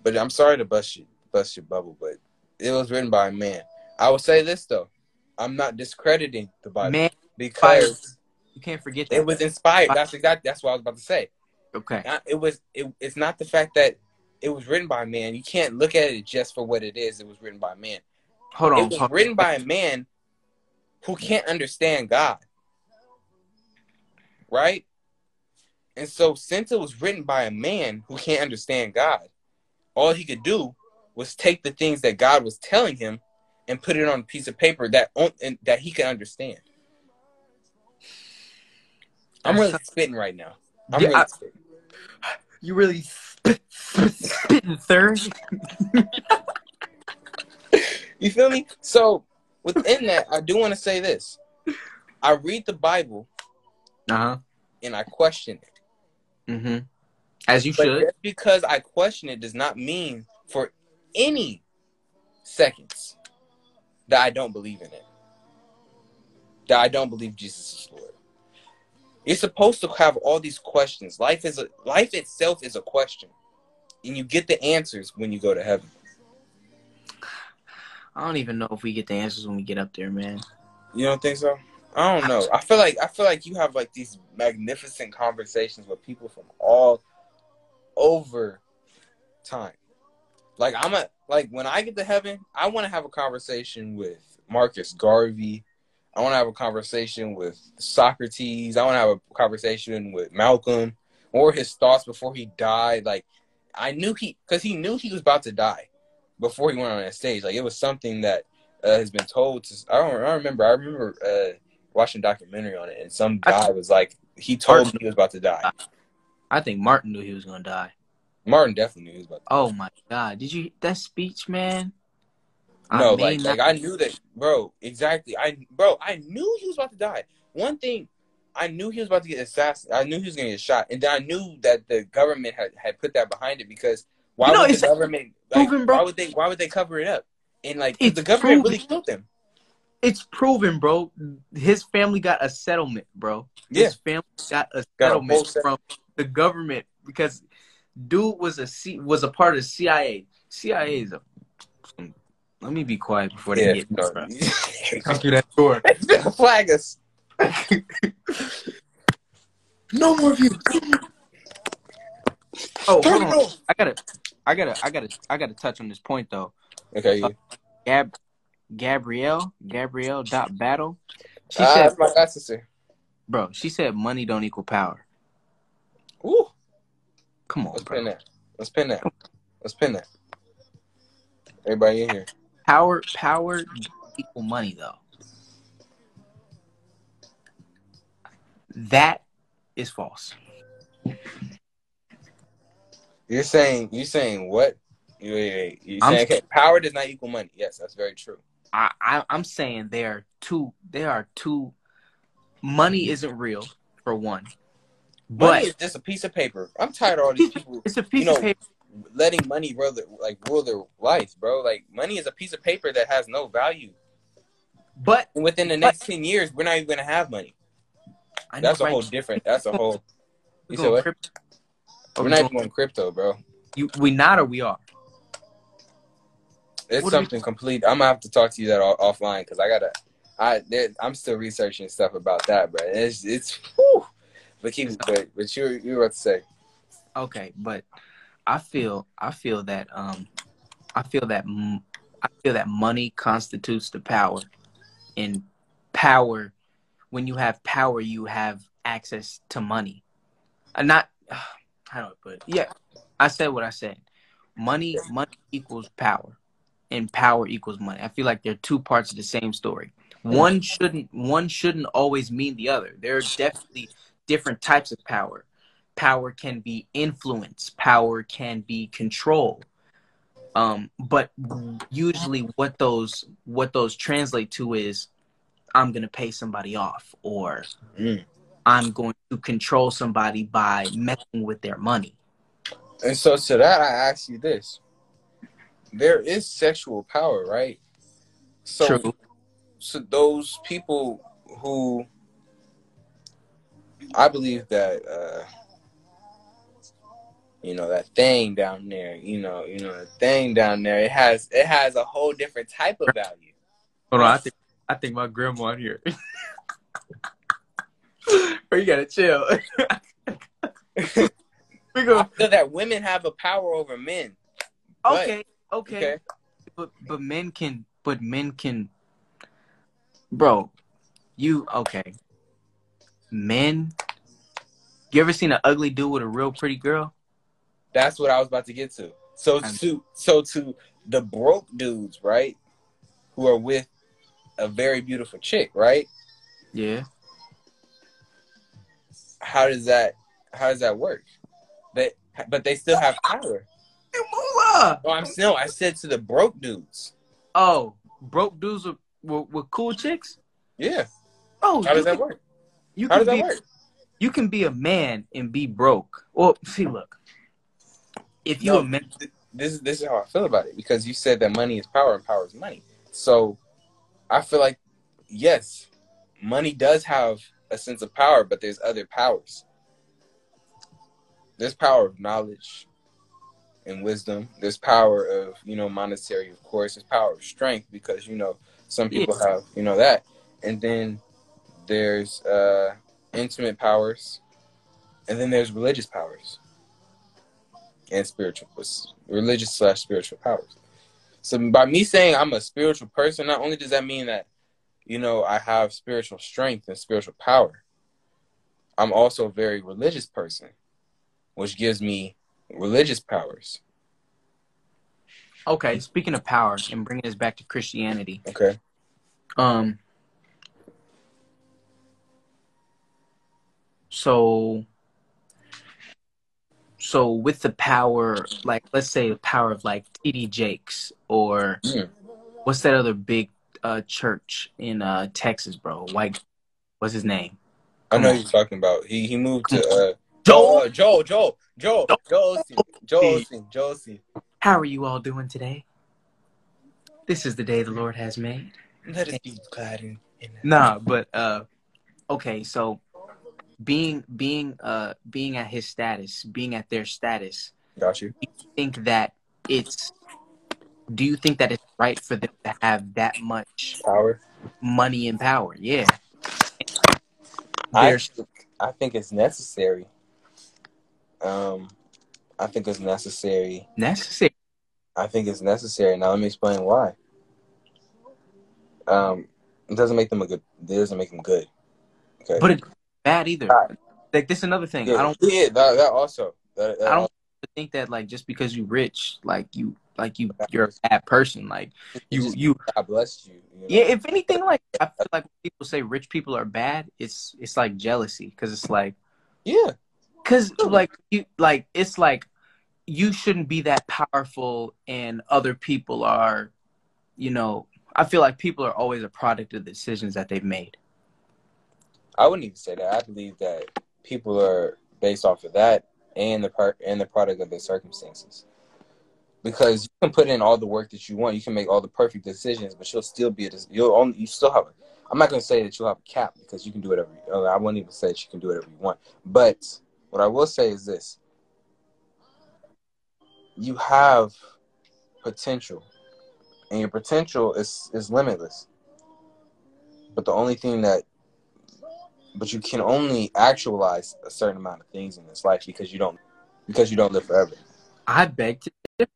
but I'm sorry to bust you, bust your bubble, but it was written by a man. I will say this though, I'm not discrediting the Bible man, because you can't forget that it was inspired. That's exactly that's what I was about to say. Okay, not, it was. It, it's not the fact that it was written by a man. You can't look at it just for what it is. It was written by a man. Hold on, it was hold written on. by a man who can't understand God. Right? And so since it was written by a man who can't understand God, all he could do was take the things that God was telling him and put it on a piece of paper that and, that he could understand. I'm really spitting right now. I'm yeah, really I, spitting. You really spit, spit, spitting, sir? You feel me? So within that, I do want to say this. I read the Bible Uh-huh. and I question it. Mm-hmm. As you but should. Just because I question it does not mean for any seconds that I don't believe in it. That I don't believe Jesus is Lord. You're supposed to have all these questions. Life is a life itself is a question. And you get the answers when you go to heaven. I don't even know if we get the answers when we get up there, man. You don't think so? I don't know. I feel like I feel like you have like these magnificent conversations with people from all over time. Like I'm a like when I get to heaven, I want to have a conversation with Marcus Garvey. I want to have a conversation with Socrates. I want to have a conversation with Malcolm, or his thoughts before he died. Like I knew he, because he knew he was about to die before he went on that stage. Like it was something that uh, has been told to. I don't. I remember. I remember. Uh, watching a documentary on it, and some guy was like, he told Martin me he was about to die. I think Martin knew he was going to die. Martin definitely knew he was about to die. Oh, my God. Did you... That speech, man? No, I mean, like, like, I knew that... Bro, exactly. I Bro, I knew he was about to die. One thing, I knew he was about to get assassinated. I knew he was going to get shot. And then I knew that the government had, had put that behind it, because why you know, would the government... Like, proven, why, would they, why would they cover it up? And, like, the government proven. really killed them. It's proven, bro. His family got a settlement, bro. Yeah. His family got a settlement got a from the government, because dude was a C was a part of the C I A. C I A is a. Let me be quiet before they yeah, get me, bro. Come through that door. It's gonna flag us. No more views. Oh, hold on. I gotta, I gotta, I gotta, I gotta touch on this point though. Okay. Uh, Gab. Gabrielle, Gabrielle dot battle. She uh, said, my god sister. Bro, she said money don't equal power. Ooh. Come on, Let's bro. pin that. Let's pin that. Let's pin that. Everybody in here. Power power equal money though. That is false. You're saying you're saying what? Wait, wait, wait. You're saying, okay, power does not equal money. Yes, that's very true. I, I, I'm saying they are two. They are two. Money isn't real, for one. But money is just a piece of paper. I'm tired of all these people. It's a piece you know, of paper. Letting money rule their, like rule their life, bro. Like money is a piece of paper that has no value. But and within the but, next ten years, we're not even gonna have money. I know, that's right? a whole different. That's a whole. You said what? Crypto. We're, we're not going, even going crypto, bro. You, we not or we are. It's what something complete. I'm gonna have to talk to you that all, offline because I gotta. I there, I'm still researching stuff about that, bro. It's it's. Whew. But keep but but you you were about to say. Okay, but I feel I feel that um I feel that I feel that money constitutes the power, and power. When you have power, you have access to money. I'm not. How do I put it? Yeah, I said what I said. Money money equals power. And power equals money. I feel like they're two parts of the same story. One shouldn't one shouldn't always mean the other. There are definitely different types of power. Power can be influence. Power can be control. Um, but usually, what those what those translate to is, I'm gonna pay somebody off, or mm. I'm going to control somebody by messing with their money. And so, to that, I ask you this. There is sexual power, right? So, True. so those people who I believe that uh, you know that thing down there, you know, you know the thing down there. It has it has a whole different type of value. Hold on, I think I think my grandma in here. Bro, you gotta chill. We go. I feel that women have a power over men. Okay. But, Okay. okay, but but men can, but men can, bro, you, okay. Men, you ever seen an ugly dude with a real pretty girl? That's what I was about to get to. So I'm, to, so to the broke dudes, right, who are with a very beautiful chick, right? Yeah. How does that, how does that work? They, but they still have power. Oh, I'm still. I said to the broke dudes. Oh, broke dudes with, with, with cool chicks? Yeah. Oh, how does that work? How does that work? You can be a man and be broke. Well, see, look. If you're a man, this is this is how I feel about it, because you said that money is power and power is money. So, I feel like yes, money does have a sense of power, but there's other powers. There's power of knowledge and wisdom. There's power of, you know, monetary, of course. There's power of strength, because, you know, some people have, you know, that. And then there's uh, intimate powers, and then there's religious powers and spiritual, religious slash spiritual powers. So by me saying I'm a spiritual person, not only does that mean that, you know, I have spiritual strength and spiritual power, I'm also a very religious person, which gives me religious powers. Okay, speaking of powers and bringing this back to Christianity. Okay. Um. So, so with the power, like, let's say the power of, like, T D Jakes or mm. what's that other big uh, church in uh, Texas, bro? Like, what's his name? I know who you're talking about. He he moved to uh, Joel. Joel. Joel. Joel. Joel. Joel. Joel. How are you all doing today? This is the day the Lord has made. Let us be glad in. in nah, but uh, okay. So being being uh being at his status, being at their status. Got you. Do you think that it's? Do you think that it's right for them to have that much power, money, and power? Yeah. I think, I think it's necessary. Um, I think it's necessary. Necessary. I think it's necessary. Now let me explain why. Um, it doesn't make them a good. It doesn't make them good. Okay. But it's bad either. Right. Like this is another thing. Yeah. I don't. Yeah, that, that also. That, that I don't also. think that like just because you're rich, like you, like you, you're a bad person. Like you, just, you. God bless you. you know? Yeah. If anything, like I feel like when people say rich people are bad, it's it's like jealousy because it's like. Yeah. Because like you, like it's like you shouldn't be that powerful, and other people are, you know. I feel like people are always a product of the decisions that they've made. I wouldn't even say that. I believe that people are based off of that and the part and the product of their circumstances. Because you can put in all the work that you want, you can make all the perfect decisions, but you'll still be a you'll only you still have. A, I'm not going to say that you'll have a cap because you can do whatever. You, I wouldn't even say that you can do whatever you want. But what I will say is this: you have potential. And your potential is, is limitless. But the only thing that... But you can only actualize a certain amount of things in this life because you don't because you don't live forever. I beg to differ.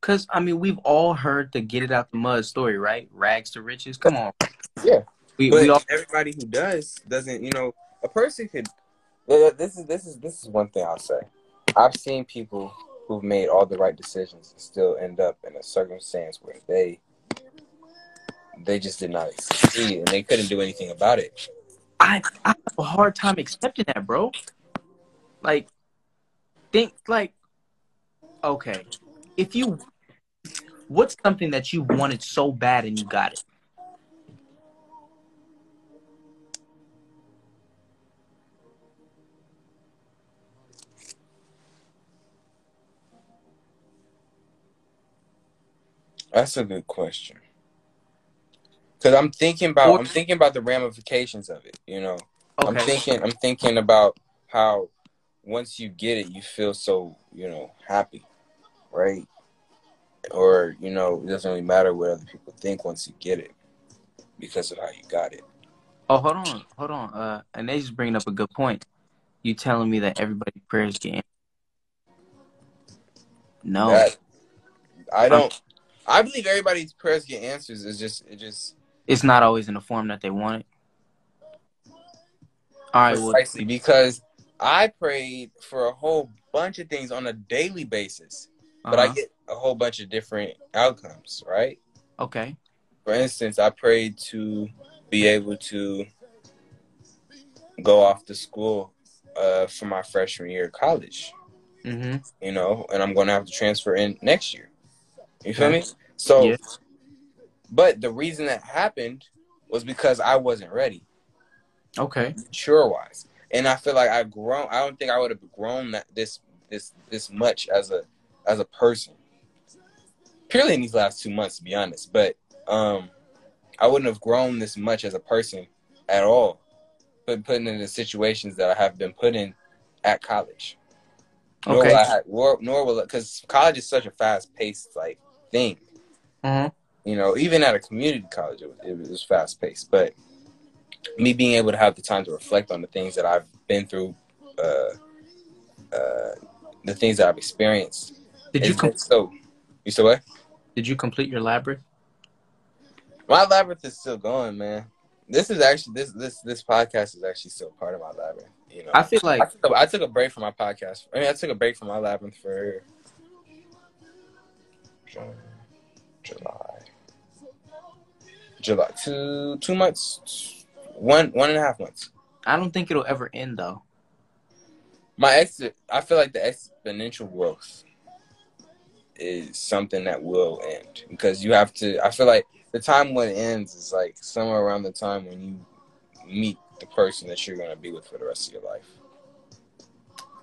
Because, I mean, we've all heard the get it out the mud story, right? Rags to riches. Come on. Yeah. We, but we all... everybody who does doesn't, you know... A person could... This is, this is, this is one thing I'll say. I've seen people... who've made all the right decisions and still end up in a circumstance where they they just did not succeed and they couldn't do anything about it. I, I have a hard time accepting that, bro. Like, think like, okay, if you, what's something that you wanted so bad and you got it? That's a good question. Cause I'm thinking about I'm thinking about the ramifications of it, you know. Okay. I'm thinking I'm thinking about how once you get it, you feel so, you know, happy, right? Or, you know, it doesn't really matter what other people think once you get it because of how you got it. Oh, hold on, hold on. Uh, and they just bringing up a good point. You telling me that everybody's prayers get answered? No, that, I don't. I'm I believe everybody's prayers get answers. It's just, it just, it's not always in the form that they want it. All right, precisely, well, because I prayed for a whole bunch of things on a daily basis, uh-huh. but I get a whole bunch of different outcomes, right? Okay. For instance, I prayed to be able to go off to school uh, for my freshman year of college, mm-hmm. you know, and I'm going to have to transfer in next year. You feel me? So, yeah. But the reason that happened was because I wasn't ready. Okay. Mature-wise. And I feel like I've grown. I don't think I would have grown that this this this much as a as a person. Purely in these last two months, to be honest. But um, I wouldn't have grown this much as a person at all. But putting in the situations that I have been put in at college. Okay. Nor will I, nor, nor will because college is such a fast-paced like. thing, mm-hmm. you know, even at a community college, it was, it was fast paced. But me being able to have the time to reflect on the things that I've been through, uh, uh, the things that I've experienced. Did you com- so? You said what? Did you complete your labyrinth? My labyrinth is still going, man. This is actually this this this podcast is actually still part of my labyrinth. You know, I feel like I took a, I took a break from my podcast. I mean, I took a break from my labyrinth for July, July two two months, one one and a half months. I don't think it'll ever end though. My ex, I feel like the exponential growth is something that will end because you have to. I feel like the time when it ends is like somewhere around the time when you meet the person that you're going to be with for the rest of your life.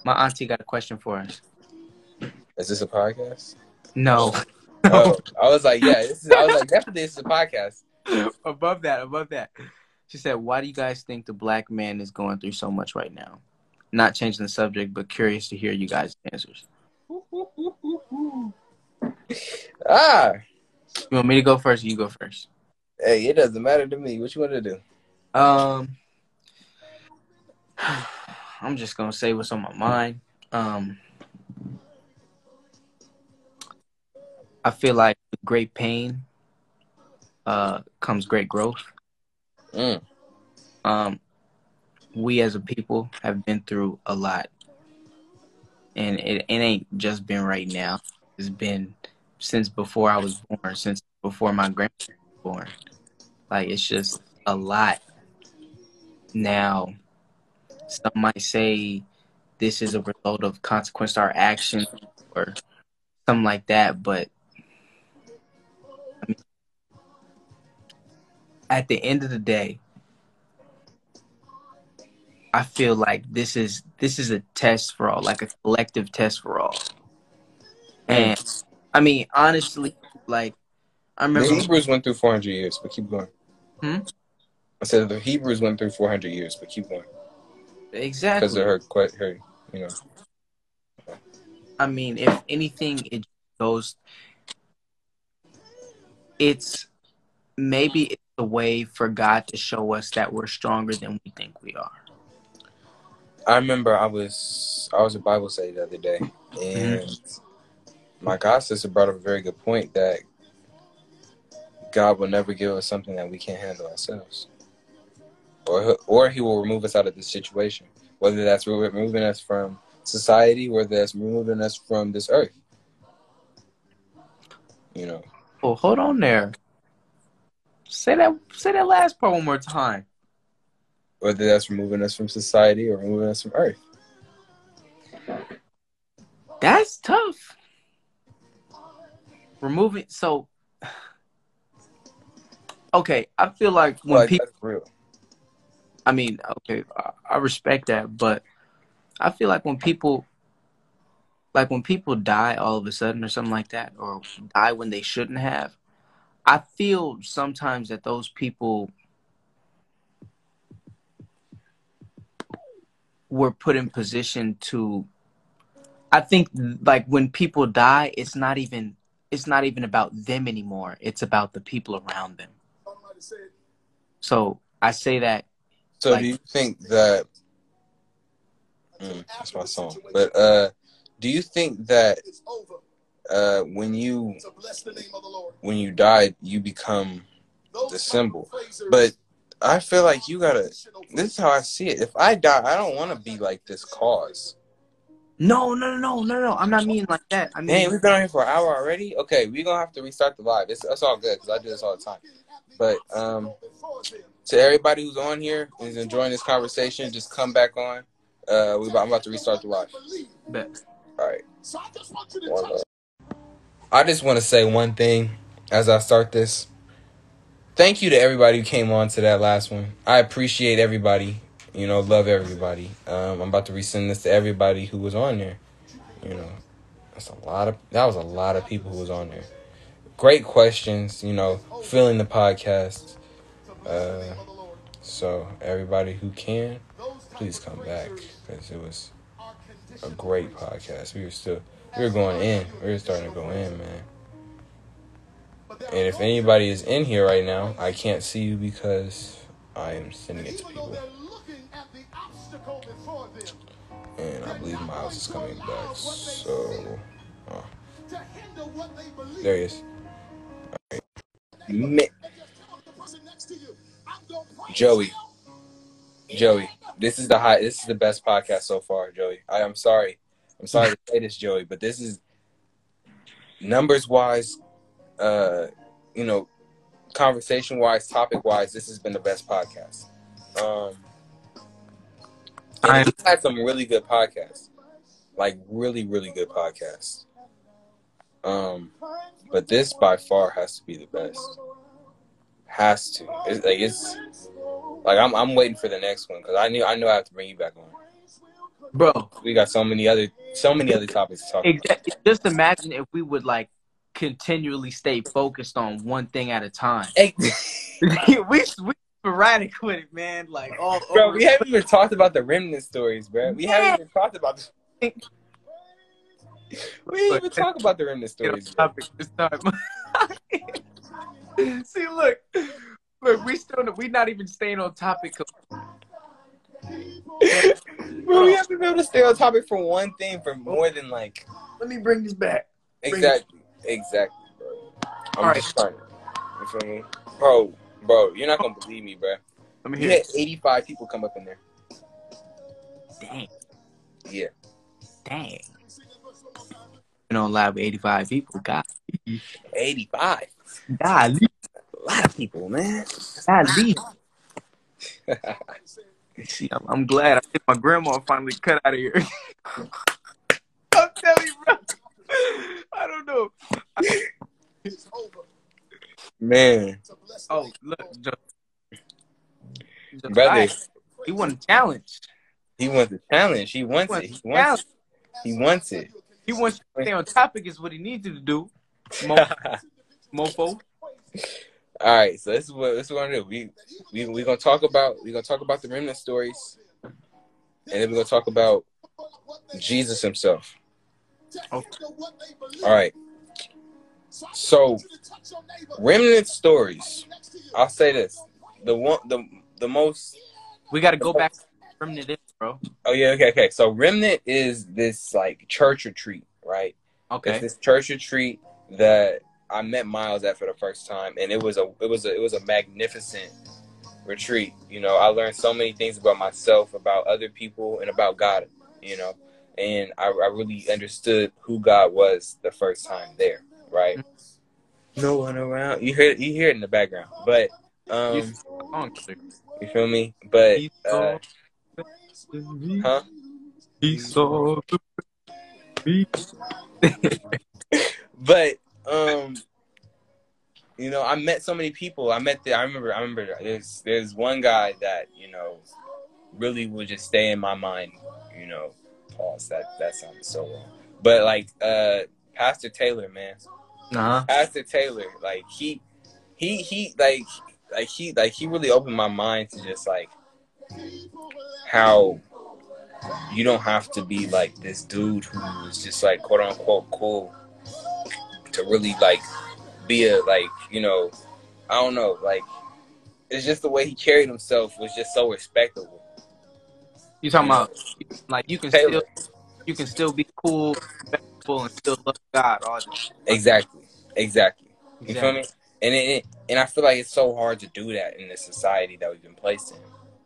My auntie got a question for us. Is this a podcast? No. Oh, I was like, yeah. This is, I was like, definitely this is a podcast. Above that, above that. She said, why do you guys think the black man is going through so much right now? Not changing the subject, but curious to hear you guys' answers. Ah. You want me to go first or you go first? Hey, it doesn't matter to me. What you want to do? Um, I'm just going to say what's on my mind. Um, I feel like with great pain uh, comes great growth. Mm. Um, we as a people have been through a lot. And it, it ain't just been right now. It's been... since before I was born, since before my grandparents were born. Like, it's just a lot. Now, some might say this is a result of consequence to our action or something like that, but I mean, at the end of the day, I feel like this is this is a test for all, like a collective test for all. And I mean, honestly, like, I remember... The Hebrews went through four hundred years, but keep going. Hmm? I said the Hebrews went through four hundred years, but keep going. Exactly. Because of her, her, you know. I mean, if anything, it goes... It's... Maybe it's a way for God to show us that we're stronger than we think we are. I remember I was... I was at Bible study the other day, and... Mm-hmm. My God sister brought up a very good point that God will never give us something that we can't handle ourselves. Or, or he will remove us out of this situation, whether that's removing us from society, whether that's removing us from this earth. You know. Well, hold on there. Say that, say that last part one more time. Whether that's removing us from society or removing us from earth. That's tough. Removing, so, okay, I feel like when like, people, that's real. I mean, okay, I, I respect that, but I feel like when people, like when people die all of a sudden or something like that, or die when they shouldn't have, I feel sometimes that those people were put in position to, I think, like, when people die, it's not even, it's not even about them anymore. It's about the people around them. So I say that. So like, do you think that, mm, that's my song, but uh, do you think that uh, when you, when you die, you become the symbol? But I feel like you gotta, this is how I see it. If I die, I don't want to be like this cause. No, no, no, no, no, I'm not meaning like that. I mean, dang, we've been on here for an hour already? Okay, we're going to have to restart the live. It's, it's all good because I do this all the time. But um, to everybody who's on here and is enjoying this conversation, just come back on. Uh, we about, I'm about to restart the live. Bet. All right. One, uh, I just want to say one thing as I start this. Thank you to everybody who came on to that last one. I appreciate everybody. You know, love everybody. Um, I'm about to resend this to everybody who was on there. You know, that's a lot of. That was a lot of people who was on there. Great questions. You know, filling the podcast. Uh, so everybody who can, please come back because it was a great podcast. We were still, we were going in. We were starting to go in, man. And if anybody is in here right now, I can't see you because I am sending it to people. And I believe Miles is coming back, so uh, there he is. All right. Joey, Joey, this is the high. This is the best podcast so far, Joey. I, I'm sorry, I'm sorry to say this, Joey, but this is numbers wise, uh, you know, conversation wise, topic wise. This has been the best podcast. Um, I've had some really good podcasts, like really, really good podcasts. Um, but this by far has to be the best. Has to. It's like it's like I'm I'm waiting for the next one because I knew I know I have to bring you back on, bro. We got so many other so many other topics to talk exactly. about. Just imagine if we would like continually stay focused on one thing at a time. we we sporadic with it, man. Like all bro, over. We haven't even talked about the remnant stories, bro. We yeah. haven't even talked about this. we didn't even talk about the remnant stories. See, look, look, we still, we not even staying on topic. Bro, we have to be able to stay on topic for one thing for more than like. Let me bring this back. Exactly, bring exactly, bro. I'm All just right. trying. You feel me, bro? Bro, you're not gonna believe me, bro. Let me hear. We had eighty-five people come up in there. Dang. Yeah. Dang. Been on live with eighty-five people. God. eighty-five. Golly. A lot of people, man. Golly. See, I'm, I'm glad I think my grandma finally cut out of here. I'm telling you, bro. I don't know. It's over. Man. Oh, look. Just, just brother. Right. He wants a challenge. He wants a challenge. He wants it. He wants it. He wants it. He wants to stay on topic is what he needs you to do. Mofo. Mofo. All right, so this is what this is what we're gonna do. We we we're gonna talk about we're gonna talk about the remnant stories, and then we're gonna talk about Jesus himself. Okay. All right. So remnant stories. I'll say this: the one the the most we got to go back. Remnant is, bro. Oh yeah, okay, okay. So remnant is this like church retreat, right? Okay. It's this church retreat that I met Miles at for the first time, and it was a it was a it was a magnificent retreat. You know, I learned so many things about myself, about other people, and about God. You know, and I, I really understood who God was the first time there. Right? No one around. You hear you hear it in the background, but um, you feel me? But uh, huh? He saw the beast. But um, you know, I met so many people. I met the. I remember. I remember. There's there's one guy that you know really would just stay in my mind. You know, pause. That that sounded so wrong. But like uh, Pastor Taylor, man. Uh-huh. Pastor Taylor, like he he he like like he like he really opened my mind to just like how you don't have to be like this dude who is just like quote unquote cool. To really like be a like you know I don't know like it's just the way he carried himself was just so respectable. You talking about like you can Taylor. still you can still be cool, respectful, and still love God. All exactly, exactly. You exactly. feel me? And it, it and I feel like it's so hard to do that in the society that we've been placed in.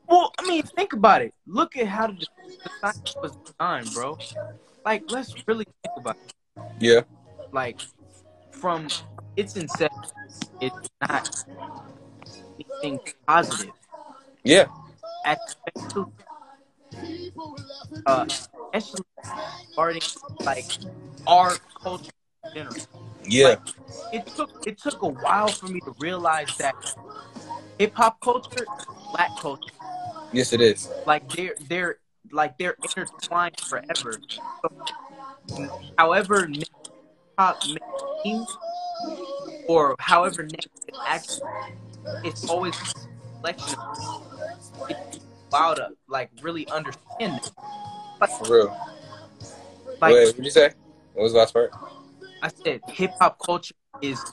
Well, I mean, think about it. Look at how the society was designed, bro. Like, let's really think about it. Yeah. Like. From its inception, it's not anything positive. Yeah. Especially, uh, especially regarding like our culture in general. Yeah. Like, it took it took a while for me to realize that hip hop culture, black culture. Yes, it is. Like they're they're like they're intertwined forever. So, however. Or however negative it acts, it's always a reflection of it. Wow, to like really understand it. Like, for real. Like, wait, what did you say? What was the last part? I said hip hop culture is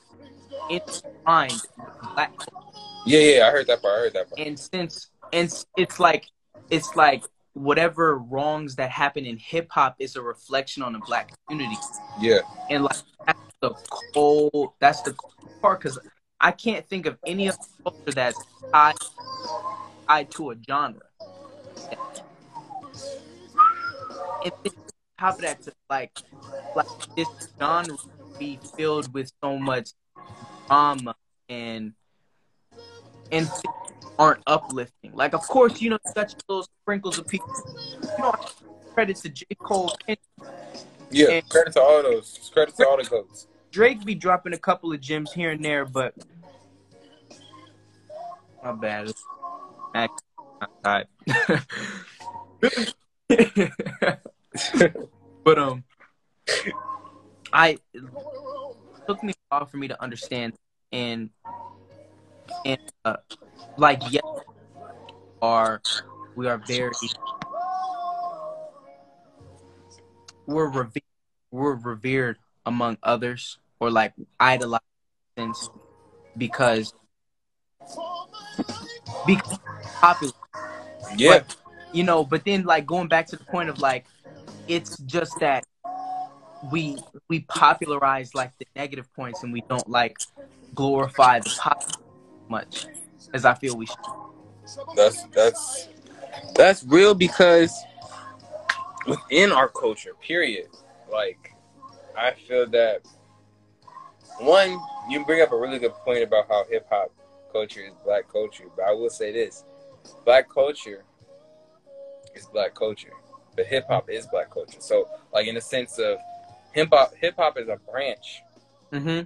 intertwined with black culture. Yeah, yeah, I heard that part. I heard that part. And since and it's like it's like whatever wrongs that happen in hip hop is a reflection on the black community. Yeah. And like that's the cold that's the cold part, because I can't think of any other culture that's tied, tied to a genre. And then on top of that, to like, like this genre be filled with so much drama and and things aren't uplifting. Like, of course, you know, such little sprinkles of people. You know, credit to J. Cole. And, yeah, and, credit to all those. Credit to all the goats. Drake be dropping a couple of gems here and there, but my bad. All right. But um, I it took me a while for me to understand and and uh, like yes, are we are very we're revered we're revered among others, or like idolized, because because popular. Yeah. But, you know, but then like going back to the point of like, it's just that we we popularize like the negative points and we don't like glorify the positive much as I feel we should. That's that's that's real, because within our culture, period, like I feel that one, you bring up a really good point about how hip hop culture is black culture, but I will say this: black culture is black culture, but hip hop is black culture. So, like in the sense of hip hop, hip hop is a branch mm-hmm.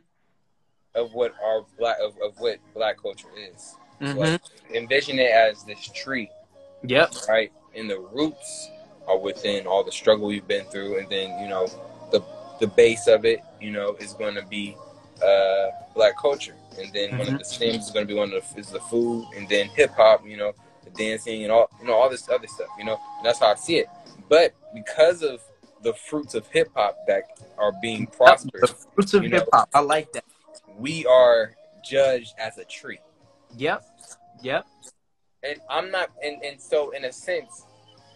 of what our black of, of what black culture is. Mm-hmm. So like, envision it as this tree. Yep. Right, and the roots are within all the struggle we've been through, and then you know the the base of it, you know, is going to be uh, black culture, and then mm-hmm. one of the stems is going to be one of the, is the food, and then hip hop, you know. The dancing and all, you know, all this other stuff, you know, and that's how I see it. But because of the fruits of hip hop that are being prospered, the fruits of hip hop, I like that. We are judged as a tree. Yep, yep. And I'm not, and, and so in a sense,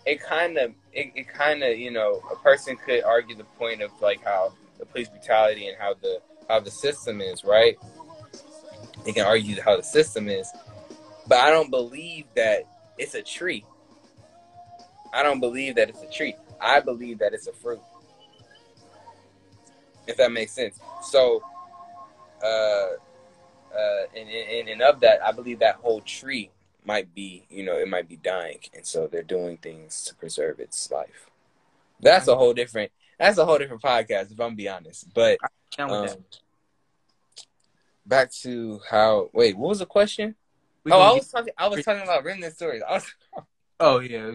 it kind of, it, it kind of, you know, a person could argue the point of like how the police brutality and how the how the system is, right? They can argue how the system is. But I don't believe that it's a tree. I don't believe that it's a tree. I believe that it's a fruit. If that makes sense. So, uh, uh, and, and, and of that, I believe that whole tree might be, you know, it might be dying. And so they're doing things to preserve its life. That's a whole different, that's a whole different podcast, if I'm be honest. But um, back to how, wait, what was the question? Oh, I was talking. I was talking about remnant stories. I was, oh yeah,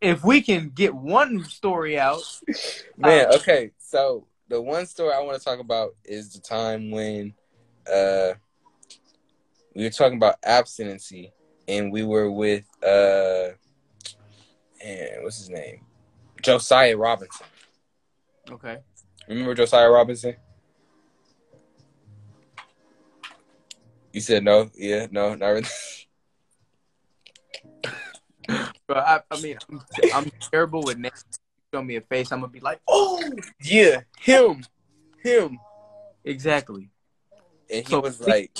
if we can get one story out, man. Um, okay, so the one story I want to talk about is the time when uh, we were talking about abstinency, and we were with uh, man, what's his name, Josiah Robinson. Okay, remember Josiah Robinson? You said no, yeah, no, not really. But I, I mean, I'm, I'm terrible with names. Show me a face, I'm gonna be like, oh, yeah, him, him, exactly. And he so was please, like,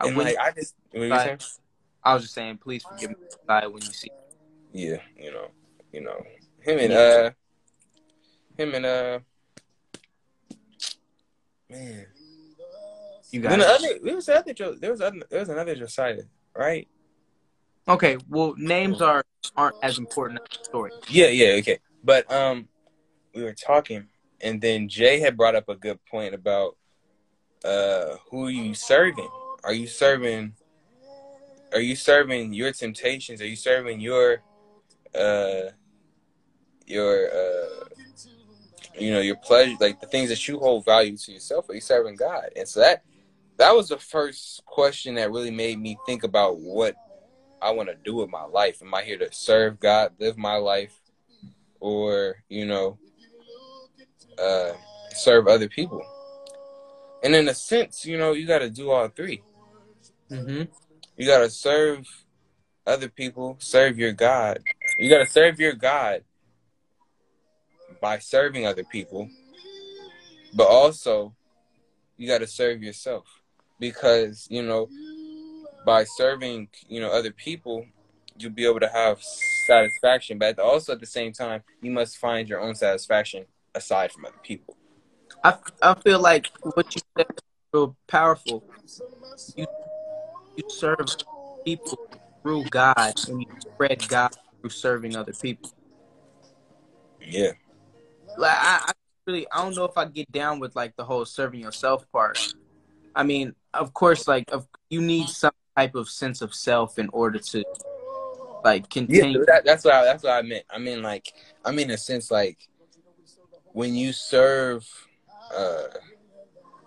I and like, I just, what were you saying? I was just saying, please forgive me when you see. Yeah, you know, you know, him and uh, him and uh, man. You guys. Then the other, there was another Joe. There was other, there was another Josiah, right? Okay. Well, names are aren't as important as the story. Yeah, yeah, okay. But um, we were talking, and then Jay had brought up a good point about uh, who are you serving? Are you serving? Are you serving your temptations? Are you serving your uh, your uh? you know, your pleasure, like the things that you hold value to yourself, are you serving God? And so that that was the first question that really made me think about what I want to do with my life. Am I here to serve God, live my life, or, you know, uh, serve other people? And in a sense, you know, you got to do all three. Mm-hmm. You gotta serve other people. Serve your God. You gotta serve your God by serving other people, but also you gotta serve yourself, because you know by serving you know other people, you'll be able to have satisfaction. But also at the same time, you must find your own satisfaction aside from other people. I I feel like what you said is so powerful. You you serve people through God, and you spread God through serving other people. Yeah. Like I, I really I don't know if I get down with like the whole serving yourself part. I mean, of course, like of, you need some type of sense of self in order to like continue. Yeah, that, that's what I, that's what I meant. I mean, like I mean, in a sense, like when you serve, uh,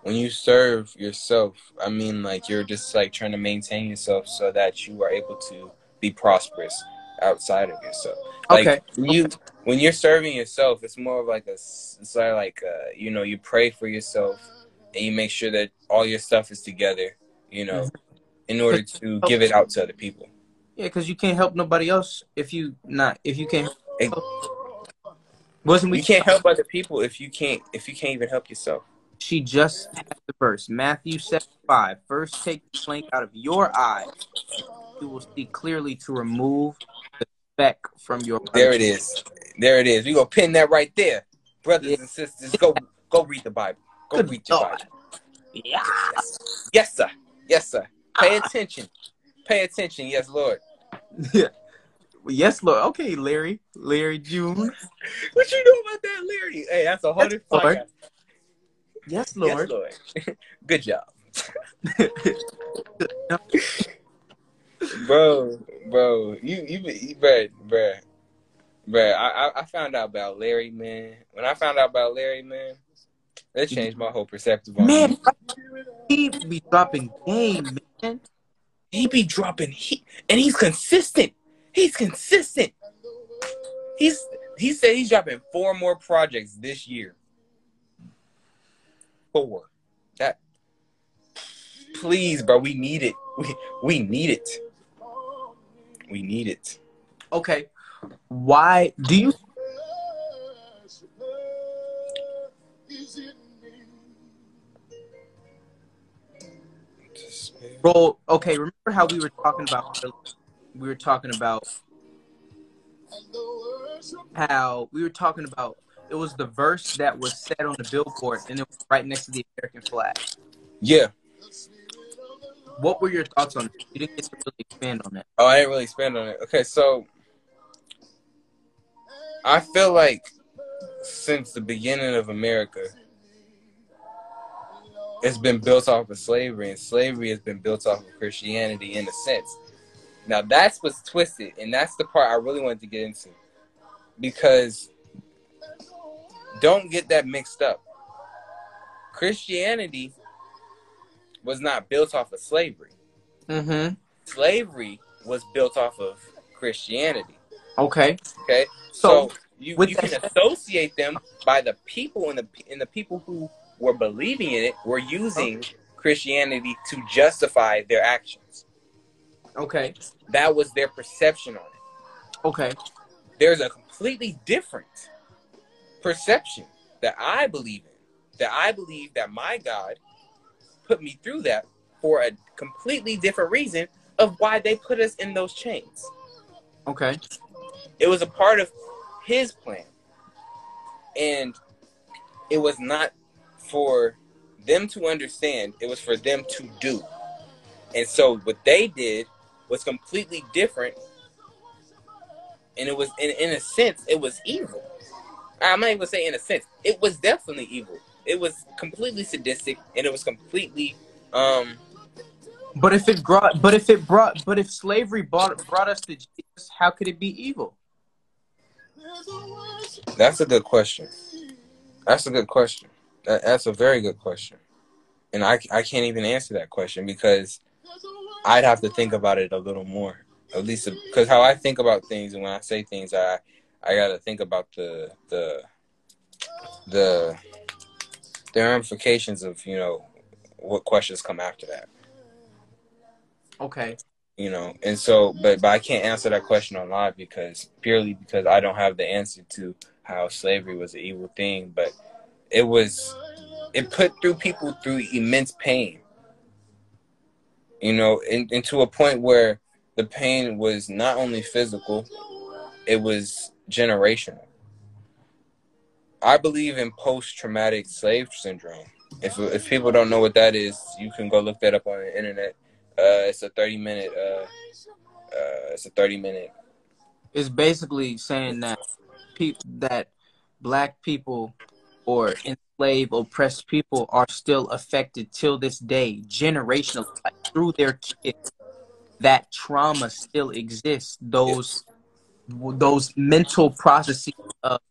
when you serve yourself, I mean, like you're just like trying to maintain yourself so that you are able to be prosperous outside of yourself. Like, okay. You when you're serving yourself, it's more of like a it's like uh you know you pray for yourself and you make sure that all your stuff is together, you know, mm-hmm. in order to give it out to other people. Yeah, because you can't help nobody else if you not if you can't. It, wasn't we? You can't help other people if you can't if you can't even help yourself. She just had the verse, Matthew seven five. First, take the plank out of your eye, you will see clearly to remove the speck from your. There it is. There it is. We gonna pin that right there, brothers yeah. and sisters. Go go read the Bible. Go Good read your Bible. Yeah. Yes. yes, sir. Yes, sir. Pay ah. attention. Pay attention. Yes, Lord. Yeah. Yes, Lord. Okay, Larry. Larry June. What you know about that, Larry? Hey, that's a hundred. Yes, Lord. Yes, Lord. Good job. bro, bro, you, you, bro, bro, bro. I, I found out about Larry, man. When I found out about Larry, man, that changed my whole perspective on man, him. He be dropping game, man. He be dropping heat, and he's consistent. He's consistent. He's he said he's dropping four more projects this year. Four. That. Please, bro. We need it. We we need it. We need it. Okay. Why do you? Bro. Okay. Remember how we were talking about. We were talking about how we were talking about it was the verse that was set on the billboard and it was right next to the American flag. Yeah. What were your thoughts on it? You didn't get to really expand on it. Oh, I didn't really expand on it. Okay, so I feel like since the beginning of America, it's been built off of slavery, and slavery has been built off of Christianity in a sense. Now, that's what's twisted, and that's the part I really wanted to get into. Because don't get that mixed up. Christianity was not built off of slavery. Mm-hmm. Slavery was built off of Christianity. Okay. Okay. So, so you, you can associate them by the people, and the and the people who were believing in it were using Christianity to justify their actions. Okay. That was their perception on it. Okay. There's a completely different perception that I believe in, that I believe that my God put me through that for a completely different reason of why they put us in those chains. Okay. It was a part of his plan. And it was not for them to understand. It was for them to do. And so what they did was completely different. And it was, in, in a sense, it was evil. I'm not even saying in a sense. It was definitely evil. It was completely sadistic, and it was completely. Um, but if it brought, but if it brought, but if slavery brought brought us to Jesus, how could it be evil? That's a good question. That's a good question. That, that's a very good question, and I I can't even answer that question because I'd have to think about it a little more, at least because how I think about things and when I say things, I. I gotta think about the the the the ramifications of you know what questions come after that. Okay, you know. And so, but, but I can't answer that question on live because purely because I don't have the answer to how slavery was an evil thing, but it was, it put through people through immense pain, you know, and, and to a point where the pain was not only physical, it was generational. I believe in post-traumatic slave syndrome. If, if people don't know what that is, you can go look that up on the internet. Uh, it's a thirty minute. Uh, uh, it's a thirty minute. It's basically saying that people, that black people or enslaved, oppressed people are still affected till this day, generational, like through their kids. That trauma still exists. Those yes. those mental processes of,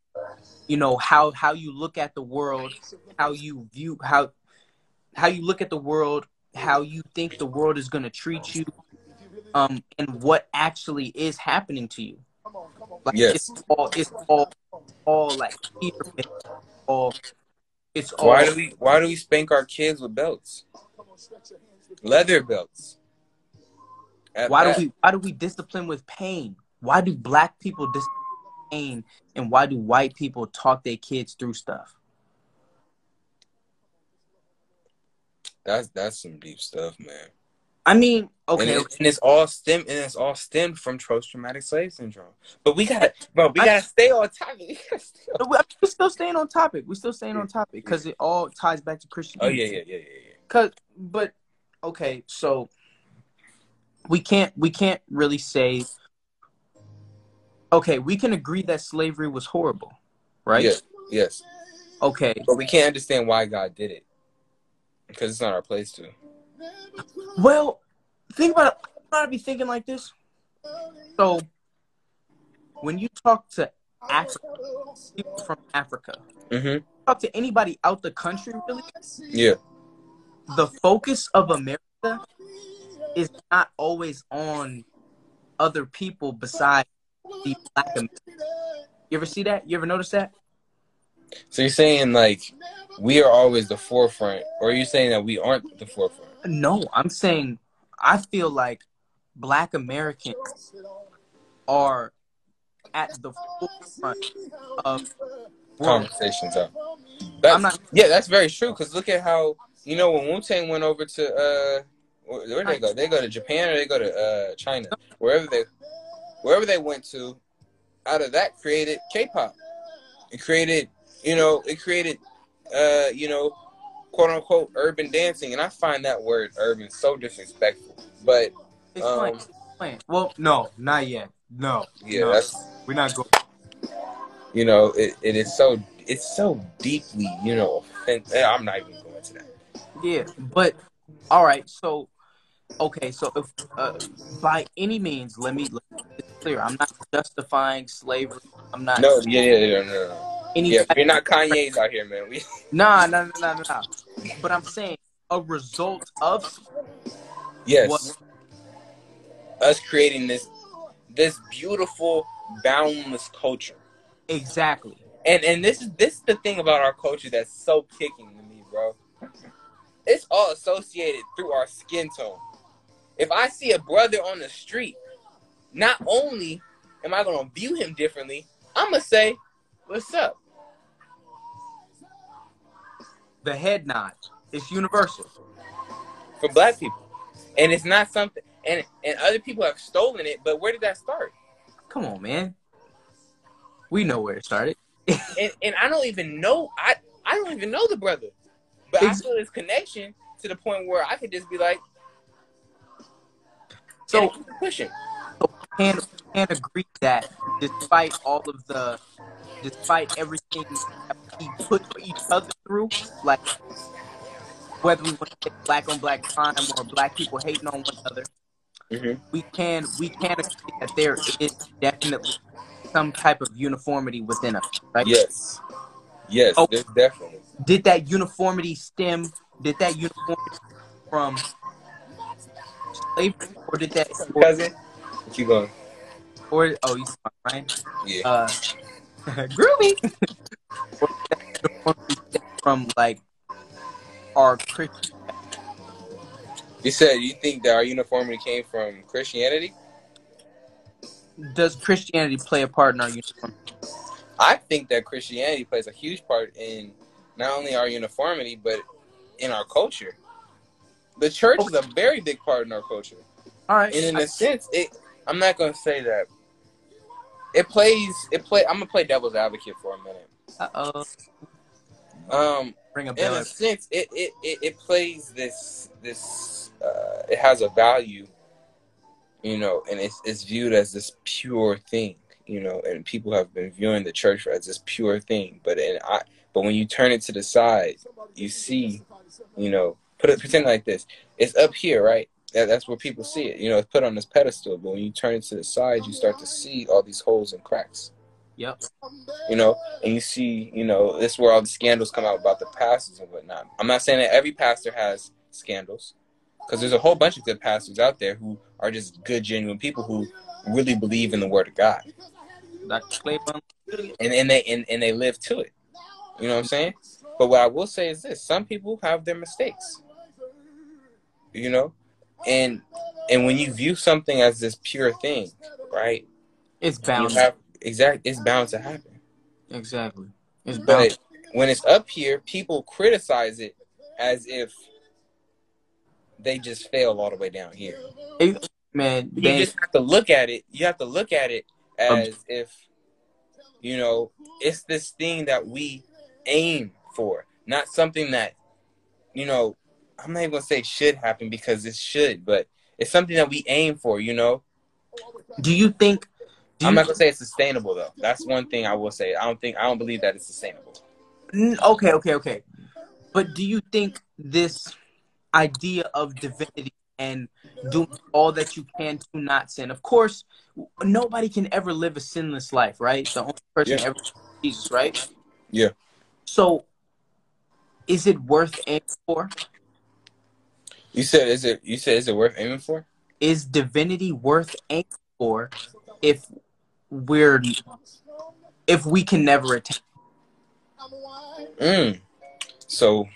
you know, how how you look at the world, how you view how how you look at the world. How you think the world is going to treat you, um, and what actually is happening to you. Like, yes. It's all, it's all, all like, it's all, it's all. Why do we, why do we spank our kids with belts? Leather belts. At why that. do we, why do we discipline with pain? Why do black people discipline with pain? And why do white people talk their kids through stuff? That's that's some deep stuff, man. I mean, okay, and, it, and it's all stem and it's all stemmed from post-traumatic slave syndrome. But we got, bro, we I, gotta stay on topic. We're still staying on topic. We're still staying on topic because it all ties back to Christianity. Oh yeah, yeah, yeah, yeah, yeah. Cause, but okay, so we can't we can't really say. Okay, we can agree that slavery was horrible, right? Yes. Yes. Okay, but we can't understand why God did it. Because it's not our place to. Well, think about it. I gotta be thinking like this. So, when you talk to Africa, people from Africa, mm-hmm. talk to anybody out the country, really. Yeah. The focus of America is not always on other people besides the black Americans. You ever see that? You ever notice that? So you're saying like we are always the forefront, or are you saying that we aren't the forefront? No, I'm saying I feel like black Americans are at the forefront of conversations. Up. That's, not, yeah, that's very true. Because look at how, you know, when Wu-Tang went over to, uh, where they go? They go to Japan or they go to uh, China. Wherever they, wherever they went to, out of that created K-pop. It created, you know, it created, uh, you know, quote unquote urban dancing, and I find that word "urban" so disrespectful. But um, explain, explain. Well, no, not yet. No, yeah, no. That's, we're not going. You know, it, it is so it's so deeply, you know, offensive. I'm not even going to that. Yeah, but all right. So, okay, so if, uh, by any means, let me, let me clear. I'm not justifying slavery. I'm not. No, yeah, yeah, yeah, no, no. Any yeah, we're not Kanye's out here, man. We. Nah, nah, nah, nah, nah. But I'm saying a result of. Yes. Was us creating this, this beautiful, boundless culture. Exactly. And and this is this is the thing about our culture that's so kicking to me, bro. It's all associated through our skin tone. If I see a brother on the street, not only am I gonna view him differently, I'm gonna say, "What's up?" The head nod is universal for black people, and it's not something. And and other people have stolen it, but where did that start? Come on, man. We know where it started. and and I don't even know. I I don't even know the brother, but I feel this connection to the point where I could just be like, "So pushing." Can't can't agree that despite all of the, despite everything that we put each other through, like whether we want to say black on black crime or black people hating on one another, mm-hmm. we can we can agree that there is definitely some type of uniformity within us, right? Yes, yes, so there's definitely. Did that uniformity stem? Did that uniformity stem from slavery, or did that? Cousin? Keep going. Or oh, you smart, right? Yeah. Uh, groovy. From like our Christian. You said you think that our uniformity came from Christianity? Does Christianity play a part in our uniformity? I think that Christianity plays a huge part in not only our uniformity, but in our culture. The church okay. is a very big part in our culture. All right. And in I, a sense, it, I'm not going to say that. It plays, it play, I'm going to play devil's advocate for a minute. Uh-oh. Um, Bring a bell in up. a sense, it, it, it, it plays this, this uh, it has a value, you know, and it's, it's viewed as this pure thing, you know, and people have been viewing the church as this pure thing. But and I, but when you turn it to the side, you see, you know, put it, pretend like this. It's up here, right? That's where people see it. You know, it's put on this pedestal. But when you turn it to the side, you start to see all these holes and cracks. Yep. You know, and you see, you know, this is where all the scandals come out about the pastors and whatnot. I'm not saying that every pastor has scandals, because there's a whole bunch of good pastors out there who are just good, genuine people who really believe in the Word of God. And, and, they, and, and they live to it. You know what I'm saying? But what I will say is this. Some people have their mistakes. You know? And and when you view something as this pure thing, right? It's bound. Have, exactly. It's bound to happen. Exactly. It's bound. It, when it's up here, people criticize it as if they just fail all the way down here. It, man, you man. just have to look at it. You have to look at it as um, if, you know, it's this thing that we aim for, not something that, you know, I'm not even going to say should happen, because it should, but it's something that we aim for, you know? Do you think... Do I'm you, not going to say it's sustainable, though. That's one thing I will say. I don't think... I don't believe that it's sustainable. Okay, okay, okay. But do you think this idea of divinity and doing all that you can to not sin... Of course, nobody can ever live a sinless life, right? The only person yeah. ever... Jesus, right? Yeah. So, is it worth aiming for? You said, is it? You said, is it worth aiming for? Is divinity worth aiming for if we're if we can never attain? Mm. So,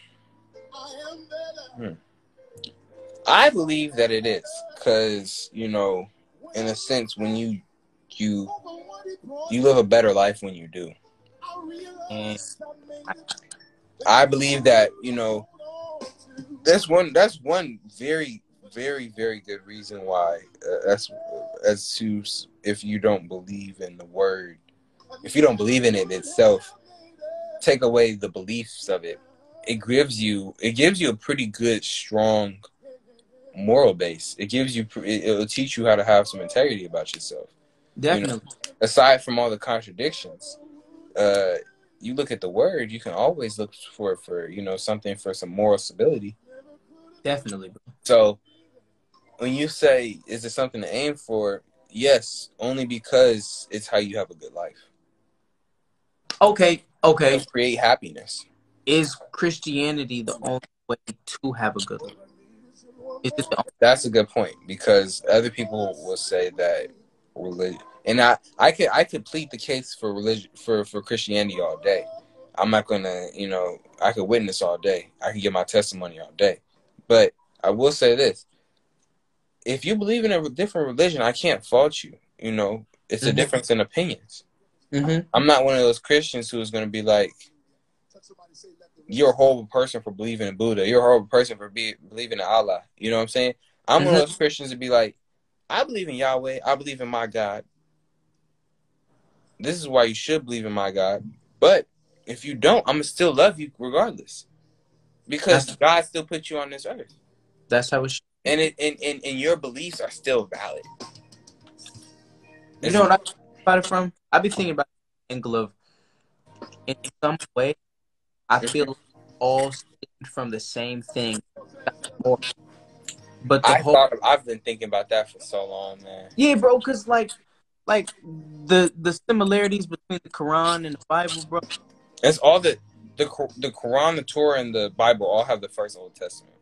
hmm. I believe that it is, because you know, in a sense, when you you you live a better life when you do. And I believe that you know. That's one. That's one very, very, very good reason why. Uh, that's as to if you don't believe in the word, if you don't believe in it itself, take away the beliefs of it. It gives you. It gives you a pretty good, strong moral base. It gives you. It, it'll teach you how to have some integrity about yourself. Definitely. You know, aside from all the contradictions, uh, you look at the word. You can always look for for you know something for some moral stability. Definitely. So when you say, is it something to aim for? Yes, only because it's how you have a good life. Okay, okay. It'll create happiness. Is Christianity the only way to have a good life? Is it the only That's a good point, because other people will say that religion, and I, I could I could plead the case for religion for, for Christianity all day. I'm not gonna, you know, I could witness all day. I could give my testimony all day. But I will say this. If you believe in a different religion, I can't fault you. You know, it's mm-hmm. a difference in opinions. Mm-hmm. I'm not one of those Christians who is going to be like, you're a horrible person for believing in Buddha. You're a horrible person for be, believing in Allah. You know what I'm saying? I'm mm-hmm. one of those Christians to be like, I believe in Yahweh. I believe in my God. This is why you should believe in my God. But if you don't, I'm going to still love you regardless. Because that's, God still put you on this earth. That's how it should be. And, it, and, and, and your beliefs are still valid. You know what I think about it from? I be thinking about the angle of, in some way, I feel like all from the same thing. But the I whole, thought of, I've been thinking about that for so long, man. Yeah, bro, because like, like the, the similarities between the Quran and the Bible, bro. That's all that... The the Quran, the Torah, and the Bible all have the first Old Testament.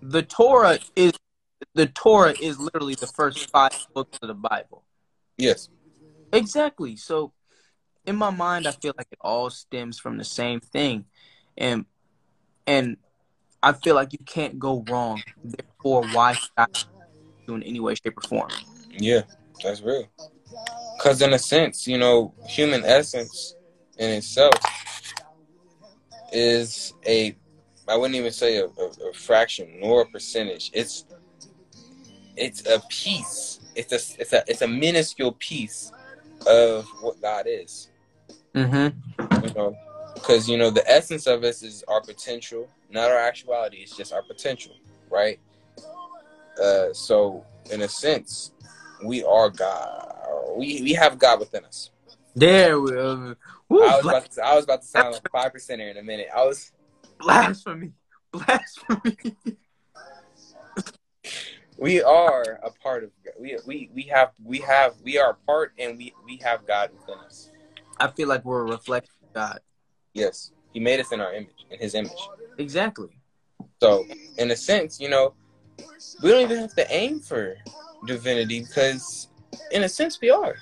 The Torah is the Torah is literally the first five books of the Bible. Yes. Exactly. So, in my mind, I feel like it all stems from the same thing, and and I feel like you can't go wrong. Therefore, why should I do in any way, shape, or form? Yeah, that's real. Because in a sense, you know, human essence in itself is a, I wouldn't even say a, a, a fraction nor a percentage. It's it's a piece. It's a it's a it's a minuscule piece of what God is. Mm-hmm. You know, because you know the essence of us is our potential, not our actuality. It's just our potential, right? Uh, so in a sense, we are God. We we have God within us. There we are. Woo, I was about to, I was about to sound like five percent here in a minute. I was blasphemy, blasphemy. We are a part of God. We we we have we have we are part, and we we have God within us. I feel like we're a reflection of God. Yes, He made us in our image, in His image. Exactly. So, in a sense, you know, we don't even have to aim for divinity because, in a sense, we are.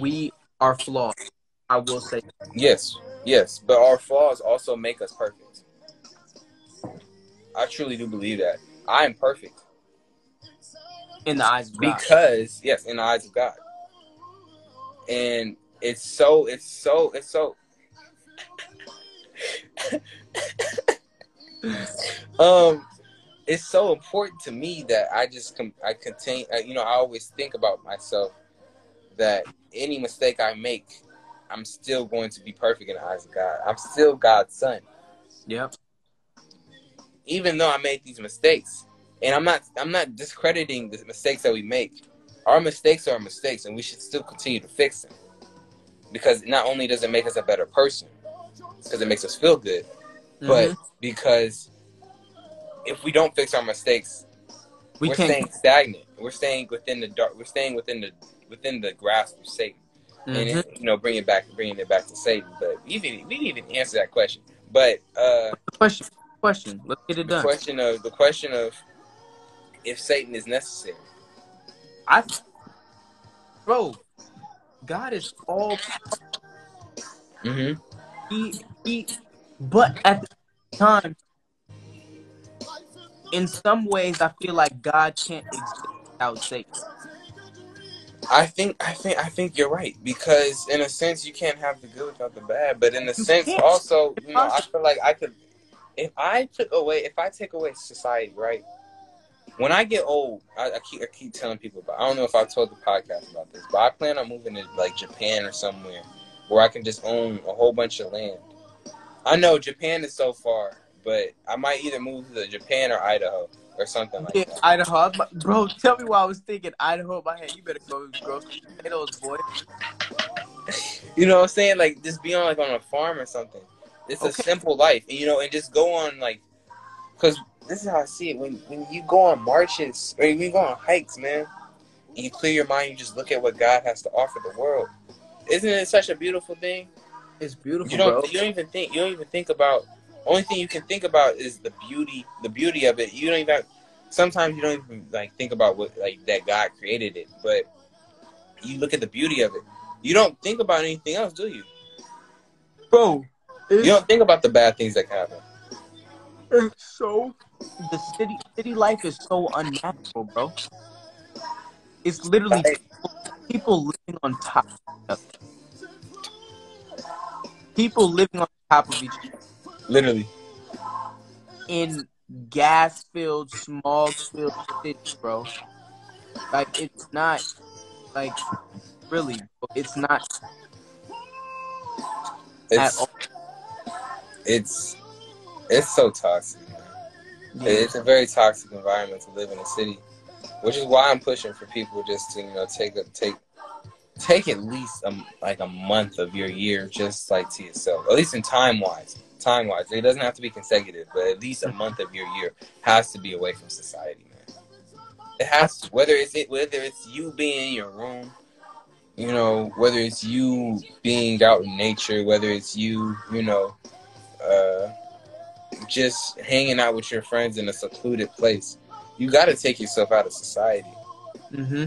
We are flawed. I will say that. Yes, yes, but our flaws also make us perfect. I truly do believe that. I am perfect. In the eyes of God. Because, yes, in the eyes of God. And it's so, it's so, it's so. um, it's so important to me that I just, com I contain, uh, you know, I always think about myself that any mistake I make, I'm still going to be perfect in the eyes of God. I'm still God's son. Yep. Even though I made these mistakes. And I'm not, I'm not discrediting the mistakes that we make. Our mistakes are mistakes, and we should still continue to fix them. Because not only does it make us a better person, because it makes us feel good, mm-hmm. but because if we don't fix our mistakes, we we're can't. staying stagnant. We're staying within the dark. We're staying within the within the grasp of Satan, mm-hmm. and it, you know, bring it back, bringing it back to Satan. But even we didn't even answer that question. But uh, the question, the question, let's get it done. The question of the question of if Satan is necessary. I, bro, God is all powerful. Mm-hmm. He, he, but at the time, in some ways, I feel like God can't exist without Satan. I think, I think, I think you're right because, in a sense, you can't have the good without the bad. But in a you sense, can't. also, you know, I feel like I could, if I took away, if I take away society, right? When I get old, I, I, keep, I keep telling people about, I don't know if I told the podcast about this, but I plan on moving to like Japan or somewhere where I can just own a whole bunch of land. I know Japan is so far, but I might either move to Japan or Idaho or something like yeah, that. Idaho. Bro, tell me why I was thinking Idaho in my head. You better go grow some potatoes, boy. You know what I'm saying? Like, just be on like on a farm or something. It's okay. A simple life, and you know, and just go on like, because this is how I see it. When when you go on marches or you go on hikes, man, and you clear your mind, you just look at what God has to offer the world. Isn't it such a beautiful thing? It's beautiful. You don't, bro. You don't even think. You don't even think about. Only thing you can think about is the beauty. The beauty of it. You don't even. Have, sometimes you don't even like think about what like that God created it, but you look at the beauty of it. You don't think about anything else, do you, bro? You don't think about the bad things that happen. It's so. The city city life is so unnatural, bro. It's literally like, people living on top of each other. People living on top of each other. Literally. In gas-filled, smog-filled cities, bro. Like, it's not, like, really, it's not it's, at all. It's, it's so toxic. Yeah. It's a very toxic environment to live in a city, which is why I'm pushing for people just to, you know, take a, take take at least a, like a month of your year just like to yourself. At least in time wise, time wise, it doesn't have to be consecutive, but at least a month of your year has to be away from society, man. It has to, whether it's it whether it's you being in your room, you know, whether it's you being out in nature, whether it's you, you know, uh. just hanging out with your friends in a secluded place. You got to take yourself out of society. Mm-hmm.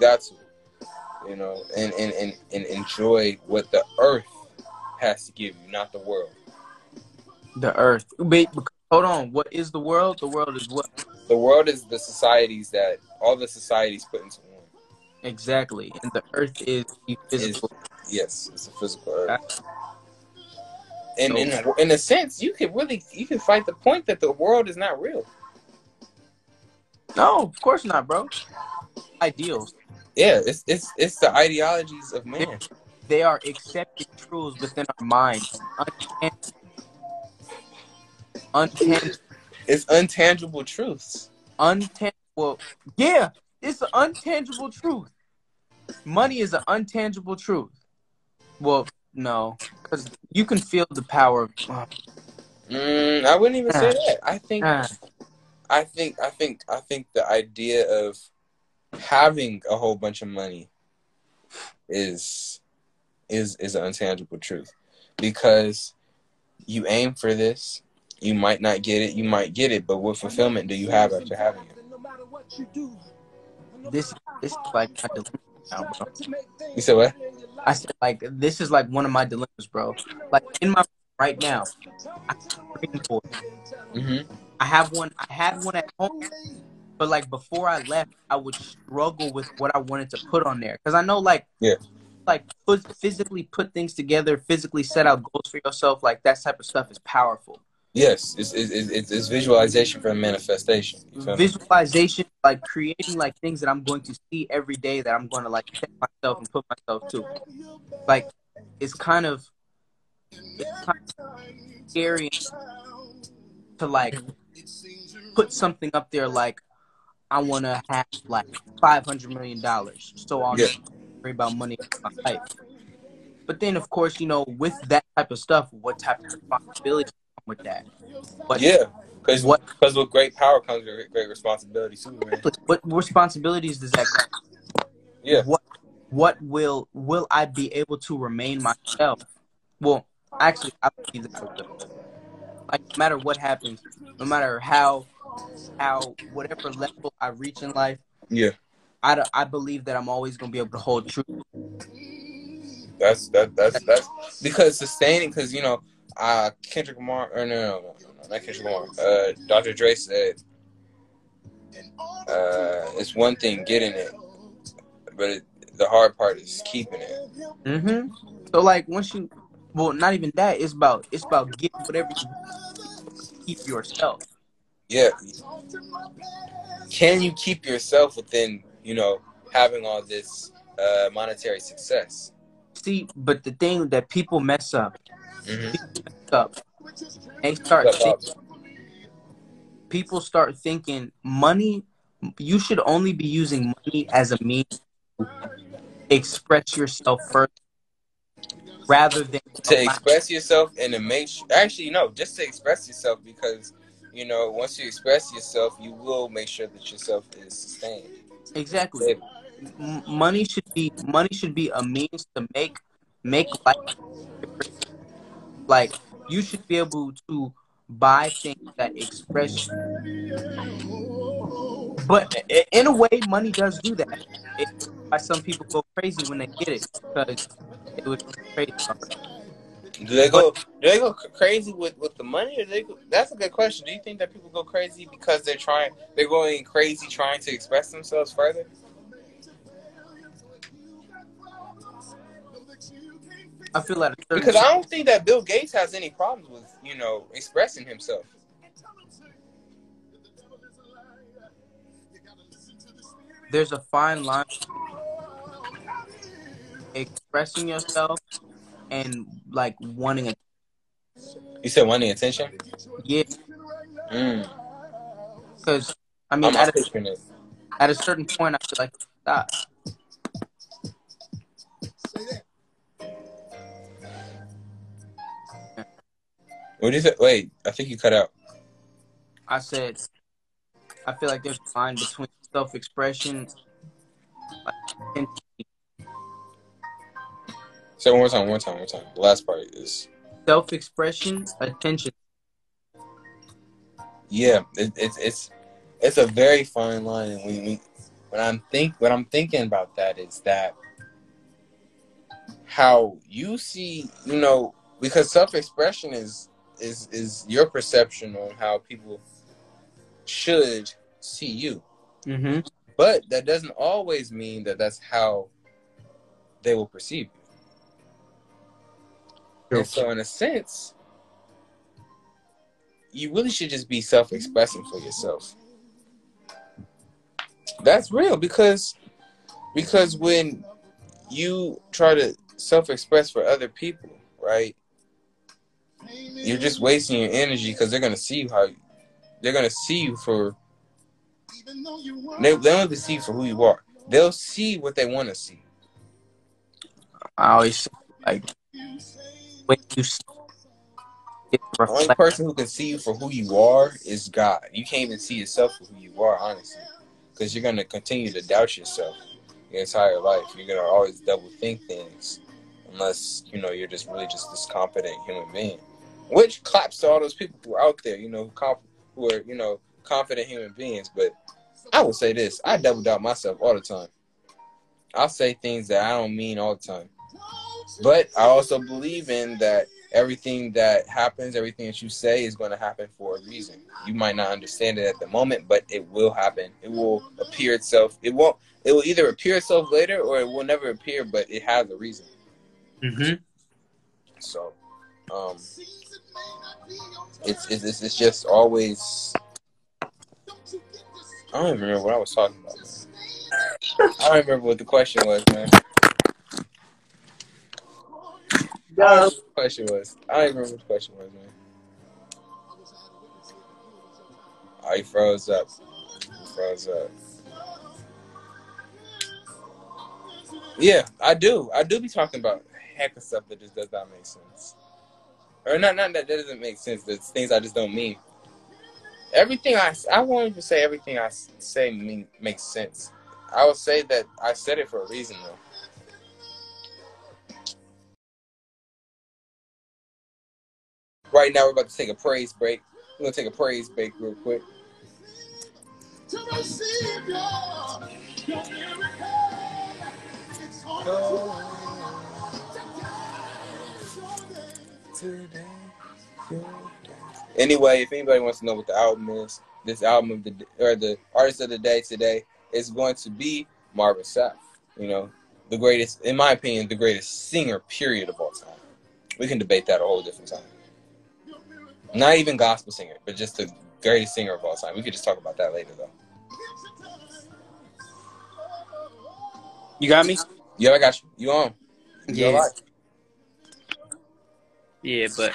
Got to, you know, and, and, and, and enjoy what the earth has to give you, not the world. The earth. Wait, hold on. What is the world? The world is what? The world is the societies that all the societies put into one. Exactly. And the earth is the physical. Is, yes, it's a physical earth. And so, in a, in a sense, you could really you can fight the point that the world is not real. No, of course not, bro. Ideals. Yeah, it's it's it's the ideologies of man. They, they are accepted truths within our minds. Untangible. Untangible. It's untangible truths. Untangible. Yeah, it's an untangible truth. Money is an untangible truth. Well, no, because you can feel the power of. Mm, I wouldn't even say that. I think. I think I think I think the idea of having a whole bunch of money is is is an intangible truth, because you aim for this, you might not get it, you might get it, but what fulfillment do you have after having it? This this is like my dilemma now, bro. You said what? I said like this is like one of my dilemmas, bro. Like in my right now, I'm praying for it. Mm-hmm. I have one. I had one at home, but like before I left, I would struggle with what I wanted to put on there, because I know, like, yeah, like put, physically put things together, physically set out goals for yourself, like that type of stuff is powerful. Yes, it's it's, it's, it's visualization for manifestation. Visualization, like creating like things that I'm going to see every day that I'm going to like set myself and put myself to. Like, it's kind of it's kind of scary to like. Put something up there like I want to have like five hundred million dollars, so I'll yeah. worry about money in my life. But then, of course, you know, with that type of stuff, what type of responsibility come with that? But yeah, because what because with great power comes with great responsibility too, man. What responsibilities does that come? Yeah. What what will will I be able to remain myself? Well, actually, I believe that I will. Like, no matter what happens, no matter how, how whatever level I reach in life, yeah, I, I believe that I'm always gonna be able to hold true. That's that that's that's because sustaining, because you know, uh, Kendrick Lamar, or no, no, no, no, not Kendrick Lamar. Uh, Doctor Dre said, uh, it's one thing getting it, but it, the hard part is keeping it. Mm-hmm. So like once you. Well, not even that. It's about it's about getting whatever you keep yourself. Yeah. Can you keep yourself within, you know, having all this uh, monetary success? See, but the thing that people mess up, mm-hmm. people mess up, they start thinking, people start thinking money. You should only be using money as a means to express yourself further. Rather than to express yourself and to make sure, actually, no, just to express yourself, because, you know, once you express yourself, you will make sure that yourself is sustained. Exactly. M money should be money should be a means to make make life different. Like, you should be able to buy things that express you. But in a way, money does do that. It, why some people go crazy when they get it, because it was crazy. Do they go? But, do they go crazy with with the money? Or do they go, that's a good question. Do you think that people go crazy because they're trying? They're going crazy trying to express themselves further. I feel like because I don't think that Bill Gates has any problems with, you know, expressing himself. There's a fine line expressing yourself and like wanting a you said wanting attention? Yeah. Mm. Cause I mean at a, at a certain point I feel like stop. What is it? Wait, I think you cut out. I said I feel like there's a line between self-expression and say so one more time, one time, one time. The last part is self-expression, attention. Yeah, it, it, it's it's a very fine line. And when we, when I'm think what I'm thinking about that is that how you see, you know, Because self-expression is is is your perception on how people should see you. Mm-hmm. But that doesn't always mean that that's how they will perceive you. And so in a sense, you really should just be self-expressing for yourself. That's real, because because when you try to self-express for other people, right, you're just wasting your energy, because they're going to see you how you, they're going to see you for they, they only see you for who you are. They'll see what they want to see. I always like when you see it, the only person who can see you for who you are is God. You can't even see yourself for who you are, honestly, because you're going to continue to doubt yourself your entire life. You're going to always double think things, unless, you know, you're just really just this competent human being. Which claps to all those people who are out there, you know, who, comp- who are, you know, confident human beings. But I will say this. I double doubt myself all the time. I'll say things that I don't mean all the time. But I also believe in that everything that happens, everything that you say is going to happen for a reason. You might not understand it at the moment, but it will happen. It will appear itself. It won't. It will either appear itself later, or it will never appear, but it has a reason. Mm-hmm. So, um, it's, it's it's just always. I don't even remember what I was talking about, man. I don't remember what the question was, man. No. I don't remember what the question was. I don't even remember what the question was, man. Oh, he froze up. He froze up. Yeah, I do. I do be talking about heck of stuff that just does not make sense. Or not, not that that doesn't make sense. There's things I just don't mean. Everything I, I won't even say everything I say mean, makes sense. I will say that I said it for a reason, though. Right now, we're about to take a praise break. We're going to take a praise break real quick. To receive your, your miracle. Anyway, if anybody wants to know what the album is, this album of the or the artist of the day today is going to be Marvin Sapp. You know, the greatest, in my opinion, the greatest singer period of all time. We can debate that a whole different time. Not even gospel singer, but just the greatest singer of all time. We could just talk about that later, though. You got me? Yeah, I got you. You on? You yeah. Yeah, but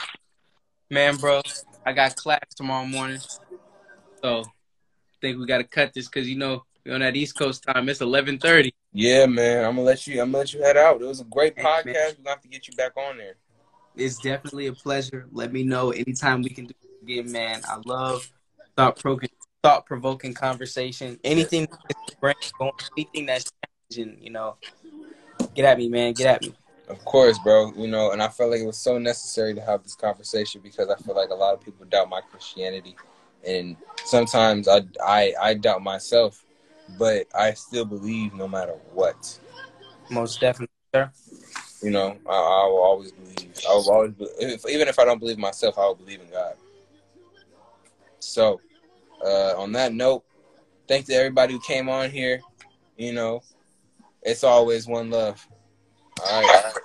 man, bro, I got class tomorrow morning, so I think we gotta cut this, because you know we're on that East Coast time. It's eleven thirty. Yeah, man. I'm gonna let you. I'm gonna let you head out. It was a great podcast. Hey, we're gonna have to get you back on there. It's definitely a pleasure. Let me know anytime we can do it again, man. I love thought provoking, thought provoking conversation. Anything, anything that's and, you know, get at me, man. Get at me. Of course, bro. You know, and I felt like it was so necessary to have this conversation, because I feel like a lot of people doubt my Christianity, and sometimes I, I, I doubt myself, but I still believe no matter what. Most definitely, sir. You know, I, I will always believe. I will always, be, if, even if I don't believe myself, I will believe in God. So, uh, on that note, thanks to everybody who came on here. You know. It's always one love. All right.